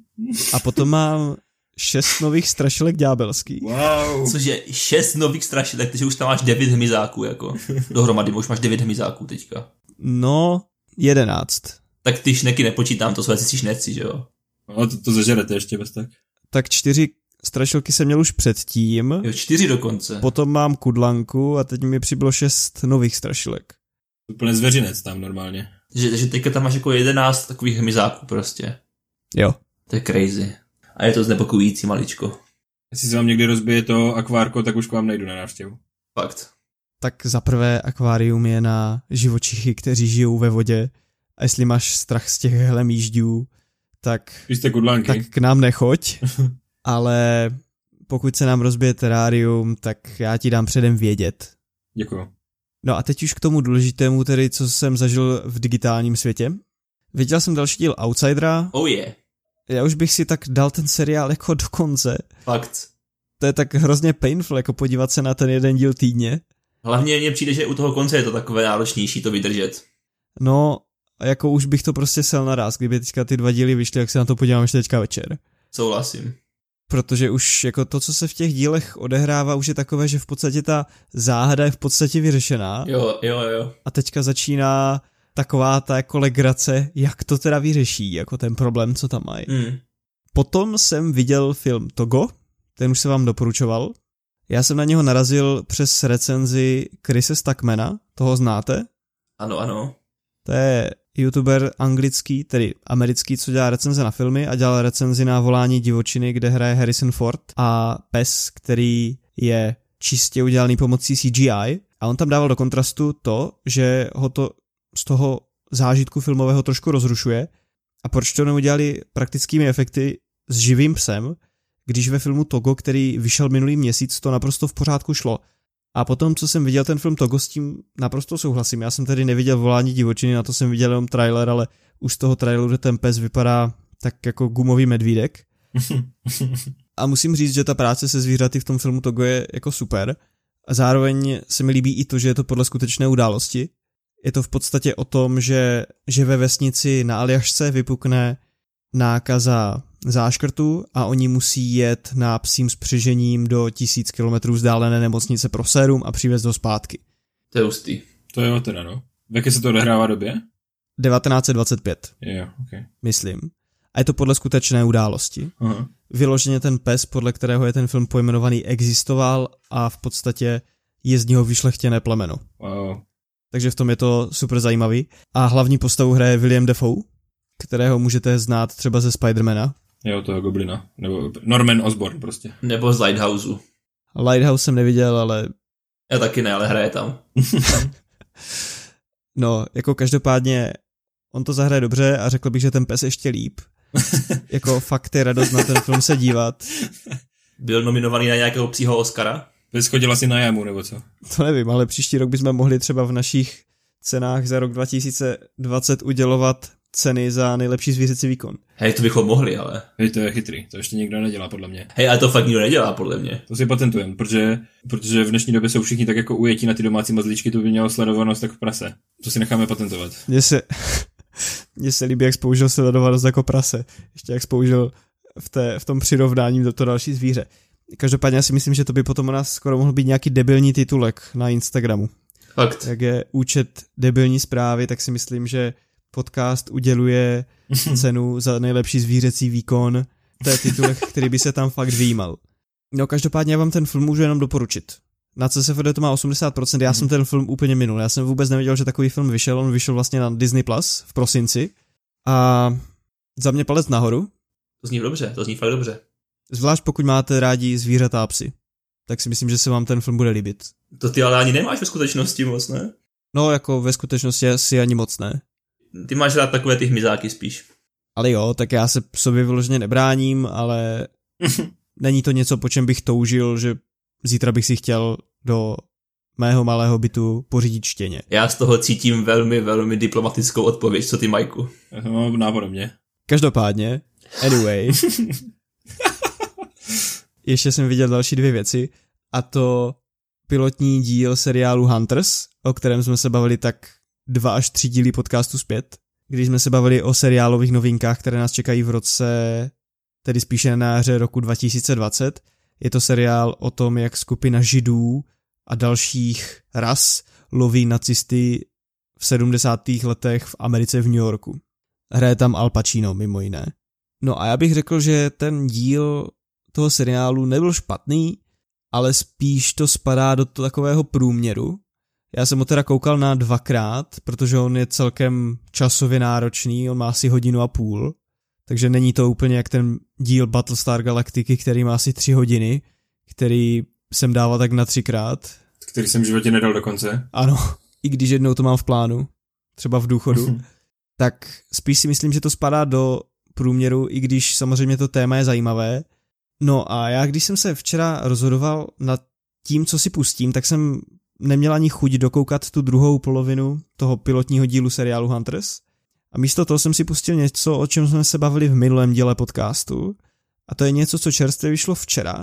A potom mám šest nových strašilek ďábelských. Wow. Cože, šest nových strašilek, takže už tam máš devět hmyzáků, jako. Dohromady, už máš devět hmyzáků teďka. No, jedenáct. Tak ty šneky nepočítám, to jsou asi šneci, že jo? No, to, to zažerete ještě bez tak. Tak čtyři strašilky jsem měl už předtím. Jo, čtyři dokonce. Potom mám kudlanku a teď mi přibylo šest nových strašilek. Úplně zvěřinec tam normálně. Že, že teďka tam máš jako jedenáct takových hmyzáků prostě. Jo. To je crazy. A je to znepokojící maličko. Jestli se vám někdy rozbije to akvárko, tak už k vám nejdu na návštěvu. Fakt. Tak zaprvé akvárium je na živočichy, kteří žijou ve vodě. A jestli máš strach z těch hlemýždů, tak... Píšte kudlanky. Tak k nám nechoď. Ale pokud se nám rozbije terárium, tak já ti dám předem vědět. Děkuju. No a teď už k tomu důležitému, tedy co jsem zažil v digitálním světě. Viděl jsem další díl Outsidera. Oh je. Yeah. Já už bych si tak dal ten seriál jako do konce. Fakt. To je tak hrozně painful, jako podívat se na ten jeden díl týdně. Hlavně mně přijde, že u toho konce je to takové náročnější to vydržet. No, jako už bych to prostě sel naraz, kdyby teďka ty dva díly vyšly, jak se na to podívám ještě teďka večer. Souhlasím. Protože už jako to, co se v těch dílech odehrává, už je takové, že v podstatě ta záhada je v podstatě vyřešená. Jo, jo, jo. A teďka začíná taková ta jako legrace, jak to teda vyřeší, jako ten problém, co tam mají. Mm. Potom jsem viděl film Togo, ten už se vám doporučoval. Já jsem na něho narazil přes recenzi Chrise Stackmana, toho znáte? Ano, ano. To je youtuber anglický, tedy americký, co dělá recenze na filmy a dělal recenzi na Volání divočiny, kde hraje Harrison Ford a pes, který je čistě udělaný pomocí C G I. A on tam dával do kontrastu to, že ho to z toho zážitku filmového trošku rozrušuje. A proč to neudělali praktickými efekty s živým psem, když ve filmu Togo, který vyšel minulý měsíc, to naprosto v pořádku šlo. A potom, co jsem viděl ten film Togo, s tím naprosto souhlasím. Já jsem tedy neviděl Volání divočiny, na to jsem viděl jenom trailer, ale už z toho traileru ten pes vypadá tak jako gumový medvídek. A musím říct, že ta práce se zvířaty v tom filmu Togo je jako super. A zároveň se mi líbí i to, že je to podle skutečné události. Je to v podstatě o tom, že, že ve vesnici na Aljašce vypukne nákaza záškrtu a oni musí jet na psím spřežením do tisíc kilometrů vzdálené nemocnice pro sérum a přivést ho zpátky. To je hustý. To jo teda, no. V jaké se to odehrává době? devatenáct dvacet pět. Jo, yeah, okay. Myslím. A je to podle skutečné události. Aha. Vyloženě ten pes, podle kterého je ten film pojmenovaný, existoval a v podstatě je z něho vyšlechtěné plemeno. Wow. Takže v tom je to super zajímavý. A hlavní postavu hraje William Dafoe, kterého můžete znát třeba ze Spidermana. Jo, toho Goblina. Nebo Norman Osborn prostě. Nebo z Lighthouseu. Lighthouse jsem neviděl, ale... Já taky ne, ale hraje tam. No, jako každopádně on to zahraje dobře a řekl bych, že ten pes ještě líp. Jako fakt je radost na ten film se dívat. Byl nominovaný na nějakého psího Oscara? Pes chodil asi na jámu, nebo co? To nevím, ale příští rok bychom mohli třeba v našich cenách za rok dva tisíce dvacet udělovat ceny za nejlepší zvířecí výkon. Hej, to bychom mohli, ale... Hej, to je chytrý, to ještě nikdo nedělá, podle mě. Hej, ale to fakt nikdo nedělá, podle mě. To si patentujeme, protože, protože v dnešní době jsou všichni tak jako ujetí na ty domácí mazlíčky, to by mělo sledovanost jako prase. To si necháme patentovat. Mně se, mně se líbí, jak použil sledovanost jako prase. Ještě jak použil v, té, v tom přirovnání do to další zvíře. Každopádně já si myslím, že to by potom u nás skoro mohl být nějaký debilní titulek na Instagramu. Fakt. Jak je účet debilní zprávy, tak si myslím, že podcast uděluje cenu za nejlepší zvířecí výkon. To je titulek, který by se tam fakt vyjímal. No každopádně já vám ten film můžu jenom doporučit. Na C S F D to má osmdesát procent, já hmm. jsem ten film úplně minul. Já jsem vůbec nevěděl, že takový film vyšel. On vyšel vlastně na Disney Plus v prosinci. A za mě palec nahoru. To zní dobře, to zní fakt dobře. Zvlášť pokud máte rádi zvířata a psy, tak si myslím, že se vám ten film bude líbit. To ty ale ani nemáš ve skutečnosti moc, ne? No jako ve skutečnosti asi ani moc ne. Ty máš rád takové ty hmyzáky spíš. Ale jo, tak já se sobě vyloženě nebráním, ale není to něco, po čem bych toužil, že zítra bych si chtěl do mého malého bytu pořídit štěně. Já z toho cítím velmi, velmi diplomatickou odpověď, co ty, Majku? Já to mám nápodobně. Každopádně, anyway, ještě jsem viděl další dvě věci, a to pilotní díl seriálu Hunters, o kterém jsme se bavili tak dva až tři díly podcastu zpět, když jsme se bavili o seriálových novinkách, které nás čekají v roce, tedy spíše na jaře roku dva tisíce dvacet. Je to seriál o tom, jak skupina Židů a dalších ras loví nacisty v sedmdesátých letech v Americe v New Yorku. Hraje tam Al Pacino, mimo jiné. No a já bych řekl, že ten díl toho seriálu nebyl špatný, ale spíš to spadá do takového průměru. Já jsem ho teda koukal na dvakrát, protože on je celkem časově náročný, on má asi hodinu a půl, takže není to úplně jak ten díl Battlestar Galactiky, který má asi tři hodiny, který jsem dával tak na třikrát. Který jsem v životě nedal dokonce. Ano, i když jednou to mám v plánu, třeba v důchodu, tak spíš si myslím, že to spadá do průměru, i když samozřejmě to téma je zajímavé. No a já, když jsem se včera rozhodoval nad tím, co si pustím, tak jsem neměl ani chuť dokoukat tu druhou polovinu toho pilotního dílu seriálu Hunters. A místo toho jsem si pustil něco, o čem jsme se bavili v minulém díle podcastu. A to je něco, co čerstvě vyšlo včera.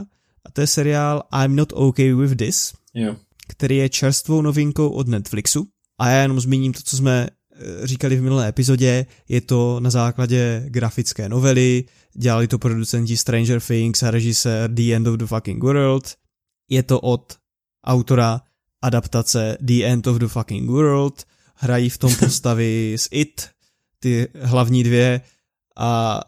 A to je seriál I'm Not Okay With This, yeah. který je čerstvou novinkou od Netflixu. A já jenom zmíním to, co jsme říkali v minulé epizodě. Je to na základě grafické novely, dělali to producenti Stranger Things a režisér The End of the Fucking World. Je to od autora adaptace The End of the Fucking World, hrají v tom postavy z It, ty hlavní dvě, a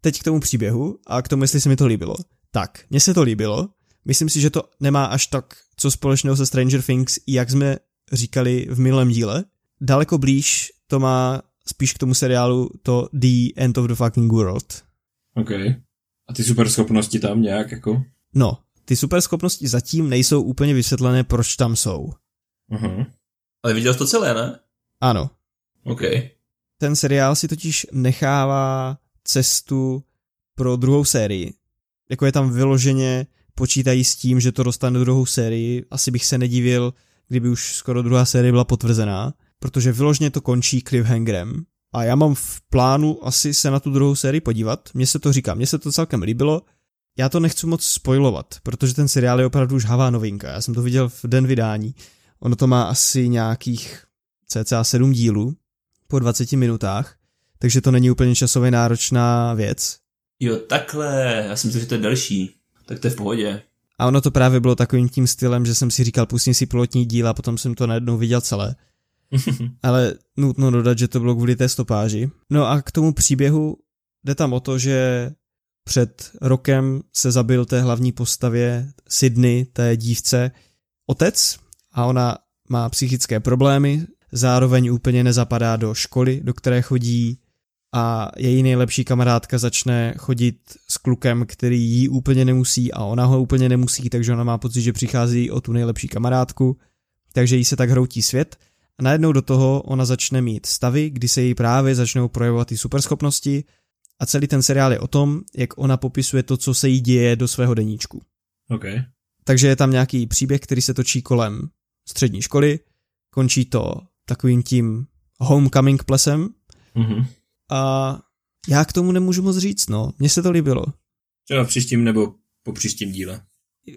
teď k tomu příběhu a k tomu, jestli se mi to líbilo. Tak, mně se to líbilo, myslím si, že to nemá až tak co společného se Stranger Things, jak jsme říkali v minulém díle, daleko blíž to má spíš k tomu seriálu to The End of the Fucking World. Ok, a ty superschopnosti tam nějak jako? No, ty superschopnosti zatím nejsou úplně vysvětlené, proč tam jsou. Uhum. Ale viděl jsi to celé, ne? Ano. Ok. Ten seriál si totiž nechává cestu pro druhou sérii. Jako je tam vyloženě, počítají s tím, že to dostane do druhou sérii. Asi bych se nedivil, kdyby už skoro druhá série byla potvrzená, protože vyloženě to končí cliffhangerem. A já mám v plánu asi se na tu druhou sérii podívat. Mně se to říká, mně se to celkem líbilo. Já to nechci moc spoilovat, protože ten seriál je opravdu už havá novinka. Já jsem to viděl v den vydání. Ono to má asi nějakých cca sedm dílů po dvaceti minutách, takže to není úplně časově náročná věc. Jo, takhle, já si myslím, že to je delší, tak to je v pohodě. A ono to právě bylo takovým tím stylem, že jsem si říkal, pustím si pilotní díl a potom jsem to najednou viděl celé. Ale nutno dodat, že to bylo kvůli té stopáži. No a k tomu příběhu jde tam o to, že před rokem se zabil té hlavní postavě Sydney, té dívce, otec a ona má psychické problémy, zároveň úplně nezapadá do školy, do které chodí, a její nejlepší kamarádka začne chodit s klukem, který jí úplně nemusí a ona ho úplně nemusí, takže ona má pocit, že přichází o tu nejlepší kamarádku, takže jí se tak hroutí svět. A najednou do toho ona začne mít stavy, kdy se jí právě začnou projevovat i superschopnosti a celý ten seriál je o tom, jak ona popisuje to, co se jí děje do svého deníčku. Okay. Takže je tam nějaký příběh, který se točí kolem střední školy, končí to takovým tím homecoming plesem. Mm-hmm. A já k tomu nemůžu moc říct, no. Mně se to líbilo. Třeba v příštím nebo po příštím díle.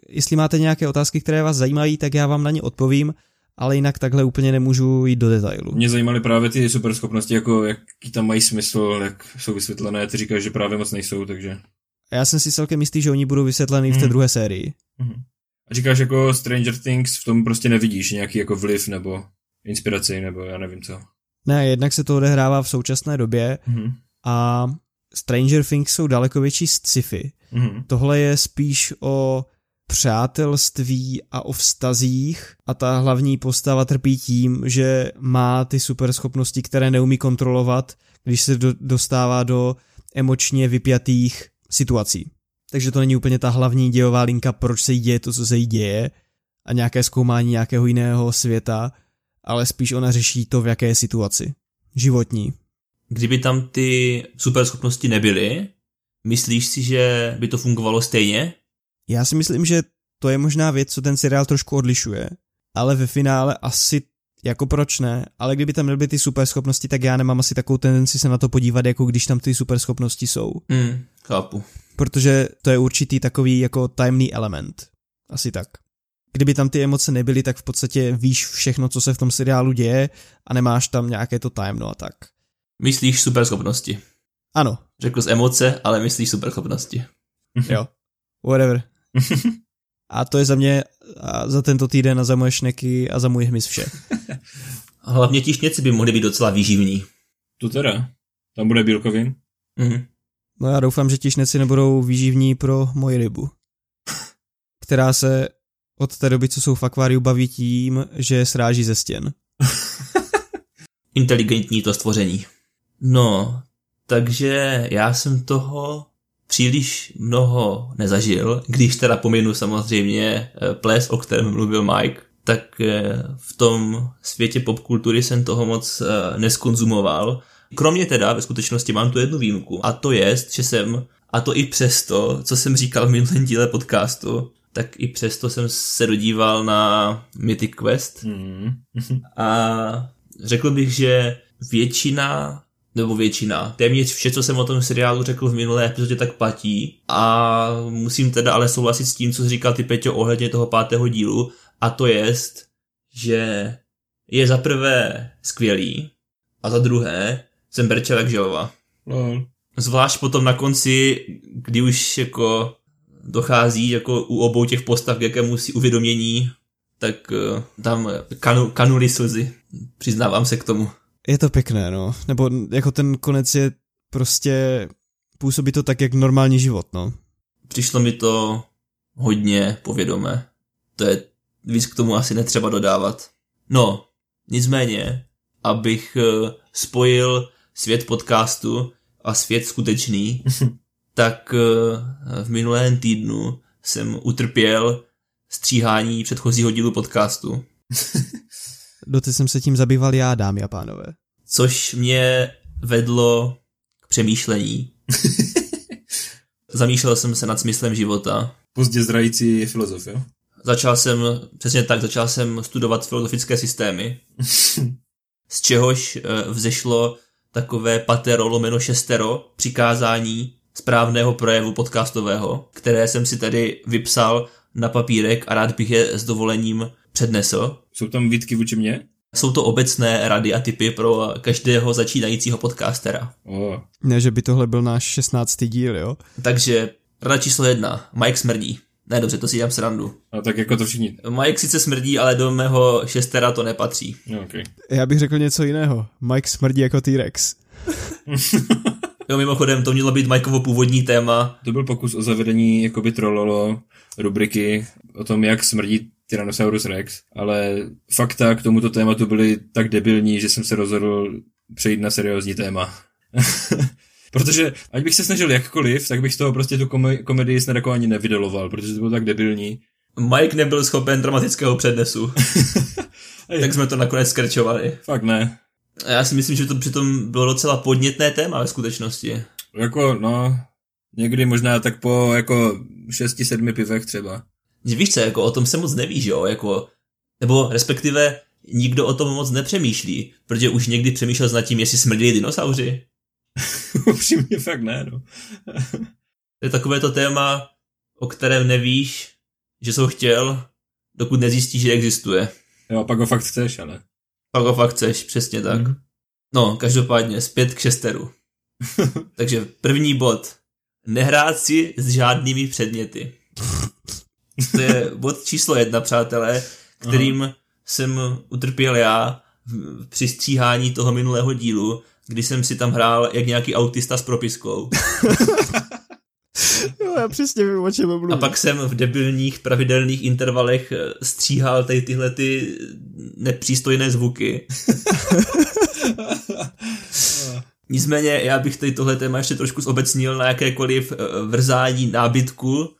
Jestli máte nějaké otázky, které vás zajímají, tak já vám na ně odpovím, ale jinak takhle úplně nemůžu jít do detailu. Mě zajímaly právě ty superschopnosti, jako jaký tam mají smysl, jak jsou vysvětlené. Ty říkáš, že právě moc nejsou, takže... Já jsem si celkem jistý, že oni budou vysvětlený mm. v té druhé sérii. Mm. A říkáš, jako Stranger Things v tom prostě nevidíš nějaký jako vliv nebo inspiraci nebo já nevím co. Ne, jednak se to odehrává v současné době mm. a Stranger Things jsou daleko větší sci-fi. Mm. Tohle je spíš o přátelství a o vztazích a ta hlavní postava trpí tím, že má ty superschopnosti, které neumí kontrolovat, když se do, dostává do emočně vypjatých situací. Takže to není úplně ta hlavní dějová linka, proč se jí děje to, co se jí děje a nějaké zkoumání nějakého jiného světa, ale spíš ona řeší to, v jaké situaci. Životní. Kdyby tam ty superschopnosti nebyly, myslíš si, že by to fungovalo stejně? Já si myslím, že to je možná věc, co ten seriál trošku odlišuje, ale ve finále asi jako proč ne, ale kdyby tam nebyly ty superschopnosti, tak já nemám asi takovou tendenci se na to podívat, jako když tam ty superschopnosti jsou. Mm, chápu. Protože to je určitý takový jako tajemný element. Asi tak. Kdyby tam ty emoce nebyly, tak v podstatě víš všechno, co se v tom seriálu děje a nemáš tam nějaké to tajemno a tak. Myslíš superschopnosti? Ano. Řekl jsi emoce, ale myslíš superschopnosti. Jo. Whatever. A to je za mě a za tento týden a za moje šneky a za můj hmyz vše. Hlavně ti šněci by mohly být docela výživní. To teda. Tam bude bílkovin. Mhm. No já doufám, že ti šneci nebudou výživní pro moji rybu, která se od té doby, co jsou v akváriu, baví tím, že sráží ze stěn. Inteligentní to stvoření. No, takže já jsem toho příliš mnoho nezažil, když teda pominu samozřejmě ples, o kterém mluvil Mike, tak v tom světě popkultury jsem toho moc neskonzumoval. Kromě teda ve skutečnosti mám tu jednu výjimku a to je, že jsem, a to i přesto, co jsem říkal v minulém díle podcastu, tak i přesto jsem se dodíval na Mythic Quest mm. a řekl bych, že většina, nebo většina, téměř vše, co jsem o tom seriálu řekl v minulé epizodě, tak platí a musím teda ale souhlasit s tím, co říkal ty Peťo ohledně toho pátého dílu a to je, že je za prvé skvělý a za druhé jsem brčel jak želva. No. Zvlášť potom na konci, kdy už jako dochází jako u obou těch postav k jakému si uvědomění, tak tam kanu, kanuly slzy. Přiznávám se k tomu. Je to pěkné, no. Nebo jako ten konec je prostě, působí to tak, jak normální život, no. Přišlo mi to hodně povědomé. To je, víc k tomu asi netřeba dodávat. No, nicméně, abych spojil svět podcastu a svět skutečný, tak v minulém týdnu jsem utrpěl stříhání předchozího dílu podcastu. Doteď jsem se tím zabýval já, dámy a pánové. Což mě vedlo k přemýšlení. Zamýšlel jsem se nad smyslem života. Pozdě zrající filozof, jo? Začal jsem, přesně tak, začal jsem studovat filozofické systémy. Z čehož vzešlo takové patero lomeno šestero přikázání správného projevu podcastového, které jsem si tady vypsal na papírek a rád bych je s dovolením přednesl. Jsou tam výtky vůči mně? Jsou to obecné rady a tipy pro každého začínajícího podcastera. Oh. Ne, že by tohle byl náš šestnáctý díl, jo? Takže rada číslo jedna. Mike smrdí. Ne, dobře, to si dělám srandu. A tak jako to všichni. Mike sice smrdí, ale do mého šestera to nepatří. No, okay. Já bych řekl něco jiného. Mike smrdí jako T-Rex. Jo, mimochodem, to mělo být Mikeovo původní téma. To byl pokus o zavedení, jakoby trololo, rubriky o tom, jak smrdí Tyrannosaurus Rex, ale fakta k tomuto tématu byly tak debilní, že jsem se rozhodl přejít na seriózní téma. Protože ať bych se snažil jakkoliv, tak bych z toho prostě tu kom- komedii snad jako ani nevydeloval, protože to bylo tak debilní. Mike nebyl schopen dramatického přednesu. Tak jsme to nakonec skrčovali. Fakt ne. A já si myslím, že to přitom bylo docela podnětné téma ve skutečnosti. Jako, no, někdy možná tak po jako šesti, sedmi pivech třeba. Víš co, jako o tom se moc neví, že jo, jako, nebo respektive nikdo o tom moc nepřemýšlí, protože už někdy přemýšlel nad tím, jestli smrdili dinosauři. Upřímně fakt ne, no. To je takové to téma, o kterém nevíš, že jsi ho chtěl, dokud nezjistíš, že existuje. Jo, pak ho fakt chceš, ale. Pak ho fakt chceš, přesně tak. Mm. No, každopádně, zpět k šesteru. Takže první bod. Nehrát si s žádnými předměty. To je bod číslo jedna, přátelé, kterým Aha. jsem utrpěl já při stříhání toho minulého dílu, kdy jsem si tam hrál jak nějaký autista s propiskou. Jo, já přesně vím, o čem mluvím. A pak jsem v debilních pravidelných intervalech stříhal tady tyhle ty nepřístojné zvuky. Nicméně já bych tady tohle téma ještě trošku zobecnil na jakékoliv vrzání nábytku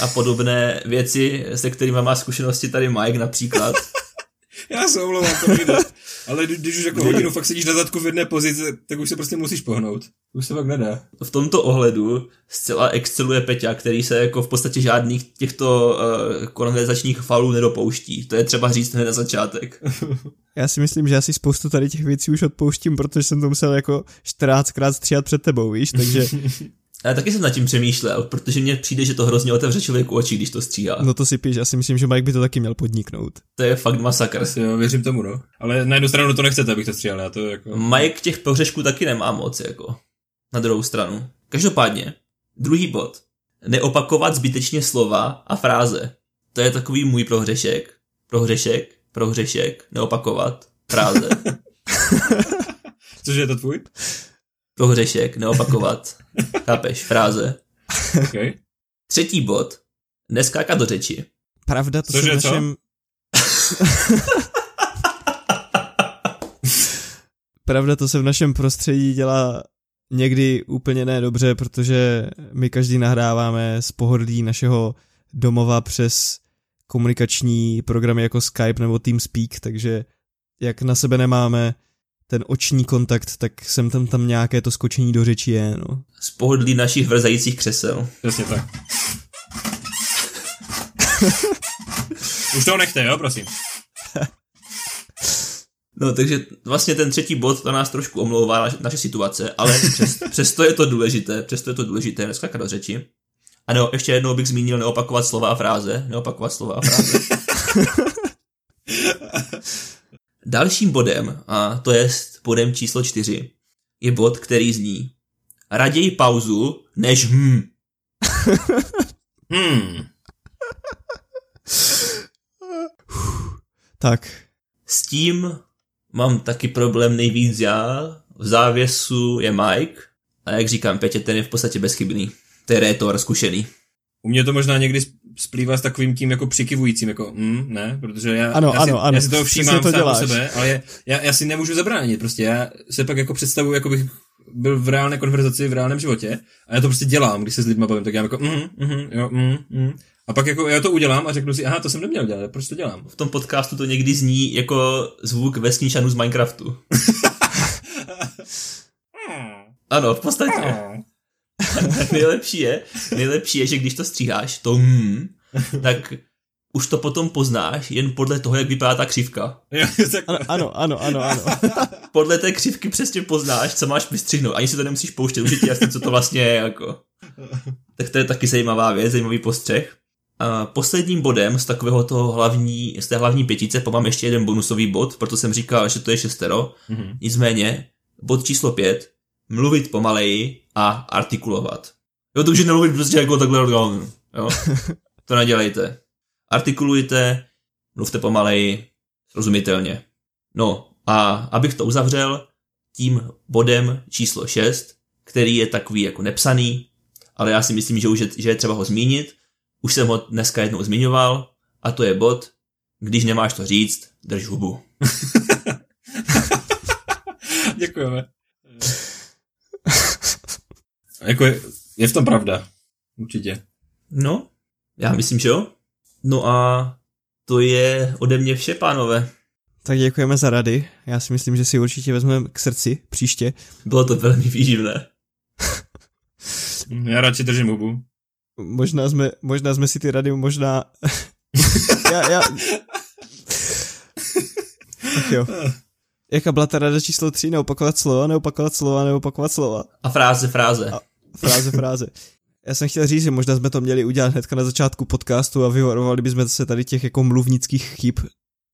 a podobné věci, se kterými má zkušenosti tady Mike například. Já se omlouvám, to nejde. Ale když už jako hodinu fakt sedíš na zadku v jedné pozici, tak už se prostě musíš pohnout. Už se fakt nedá. V tomto ohledu zcela exceluje Peťa, který se jako v podstatě žádných těchto uh, konverzačních faulů nedopouští. To je třeba říct hned na začátek. Já si myslím, že já si spoustu tady těch věcí už odpouštím, protože jsem to musel jako čtrnáctkrát stříhat před tebou, víš, takže... Já taky jsem nad tím přemýšlel, protože mně přijde, že to hrozně otevře člověku oči, když to stříhá. No to si píš, já si myslím, že Mike by to taky měl podniknout. To je fakt masakr. Asi, jo, věřím tomu, no. Ale na jednu stranu to nechcete, abych to stříhal, já to jako... Mike těch prohřešků taky nemá moc, jako. Na druhou stranu. Každopádně, druhý bod. Neopakovat zbytečně slova a fráze. To je takový můj prohřešek. Prohřešek, prohřešek, neopakovat, fráze. Cože je to tvůj? Prohřešek, neopakovat. Chápeš, fráze. Okay. Třetí bod. Neskákat do řeči. Pravda, to Cože, našem... Pravda, to se v našem prostředí dělá někdy úplně nedobře, protože my každý nahráváme z pohodlí našeho domova přes komunikační programy jako Skype nebo TeamSpeak, takže jak na sebe nemáme ten oční kontakt, tak jsem tam tam nějaké to skočení do řeči je, no. Z pohodlí našich vrzajících křesel. Přesně tak. Už toho nechte, jo, prosím. No, takže vlastně ten třetí bod to nás trošku omlouvá naše, naše situace, ale přes, přesto je to důležité, přesto je to důležité, neskákat do řeči. A no, ještě jednou bych zmínil neopakovat slova a fráze, neopakovat slova a fráze. Dalším bodem, a to je bodem číslo čtyři, je bod, který zní raději pauzu, než hm. hmm. Tak. S tím mám taky problém nejvíc já, v závěsu je Mike, a jak říkám, Petě, ten je v podstatě bezchybný. To je rétor, zkušený. U mě to možná někdy splývá s takovým tím jako přikyvujícím, jako mm, ne, protože já, ano, já, si, ano, ano. já si toho všímám to sám o sebe, ale já, já, já si nemůžu zabránit, prostě já se pak jako představuji, jako bych byl v reálné konverzaci, v reálném životě a já to prostě dělám, když se s lidma bavím, tak já jako mm, mm, jo, mm, mm. A pak jako já to udělám a řeknu si, aha, to jsem neměl dělat, proč to dělám? V tom podcastu to někdy zní jako zvuk vesničanů z Minecraftu. Ano, v podstatě. nejlepší je, nejlepší je, že když to stříháš, to hmm, tak už to potom poznáš jen podle toho, jak vypadá ta křivka. Ano, ano, ano, ano, ano. Podle té křivky přesně poznáš, co máš vystřihnout. Ani si to nemusíš pouštět, už je ti jasný, co to vlastně je, jako. Tak to je taky zajímavá věc, zajímavý postřeh. Posledním bodem z takového toho hlavní, z té hlavní pětice, pak mám ještě jeden bonusový bod, proto jsem říkal, že to je šestero. Mm-hmm. Nicméně, bod číslo pět, mluvit pomaleji a artikulovat. Jo, to už je nemluvit prostě jako takhle, jo, to nedělejte. Artikulujte, mluvte pomaleji, rozumitelně. No a abych to uzavřel tím bodem číslo šest, který je takový jako nepsaný, ale já si myslím, že už je, že je třeba ho zmínit. Už jsem ho dneska jednou zmiňoval a to je bod, když nemáš to říct, drž hubu. Děkujeme. Jako je, je v tom pravda. Určitě. No, já myslím, že jo. No a to je ode mě vše, pánové. Tak děkujeme za rady. Já si myslím, že si určitě vezmeme k srdci příště. Bylo to velmi výživné. Já radši držím hubu. Možná jsme, možná jsme si ty rady možná... já, já... Tak jo. Jaká byla ta rada číslo tři? Neopakovat slova, neopakovat slova, neopakovat slova. A fráze, fráze. A fráze, fráze. Já jsem chtěl říct, že možná jsme to měli udělat hnedka na začátku podcastu a vyvarovali bychom se tady těch jako mluvnických chyb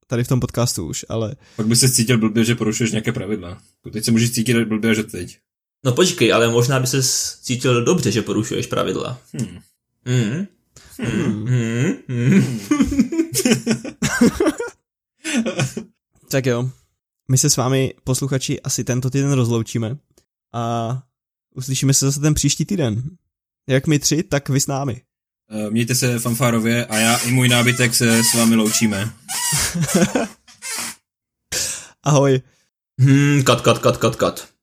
tady v tom podcastu už, ale... Pak by se cítil blbě, že porušuješ nějaké pravidla. Teď se můžeš cítit blbě, že teď. No počkej, ale možná by se cítil dobře, že porušuješ pravidla. Hmm. Mm. Mm. Mm. Mm. Tak jo, my se s vámi, posluchači, asi tento týden rozloučíme a uslyšíme se zase ten příští týden. Jak my tři, tak vy s námi. Mějte se fanfárově a já i můj nábytek se s vámi loučíme. Ahoj. Hmm, kat, kat, kat, kat, kat.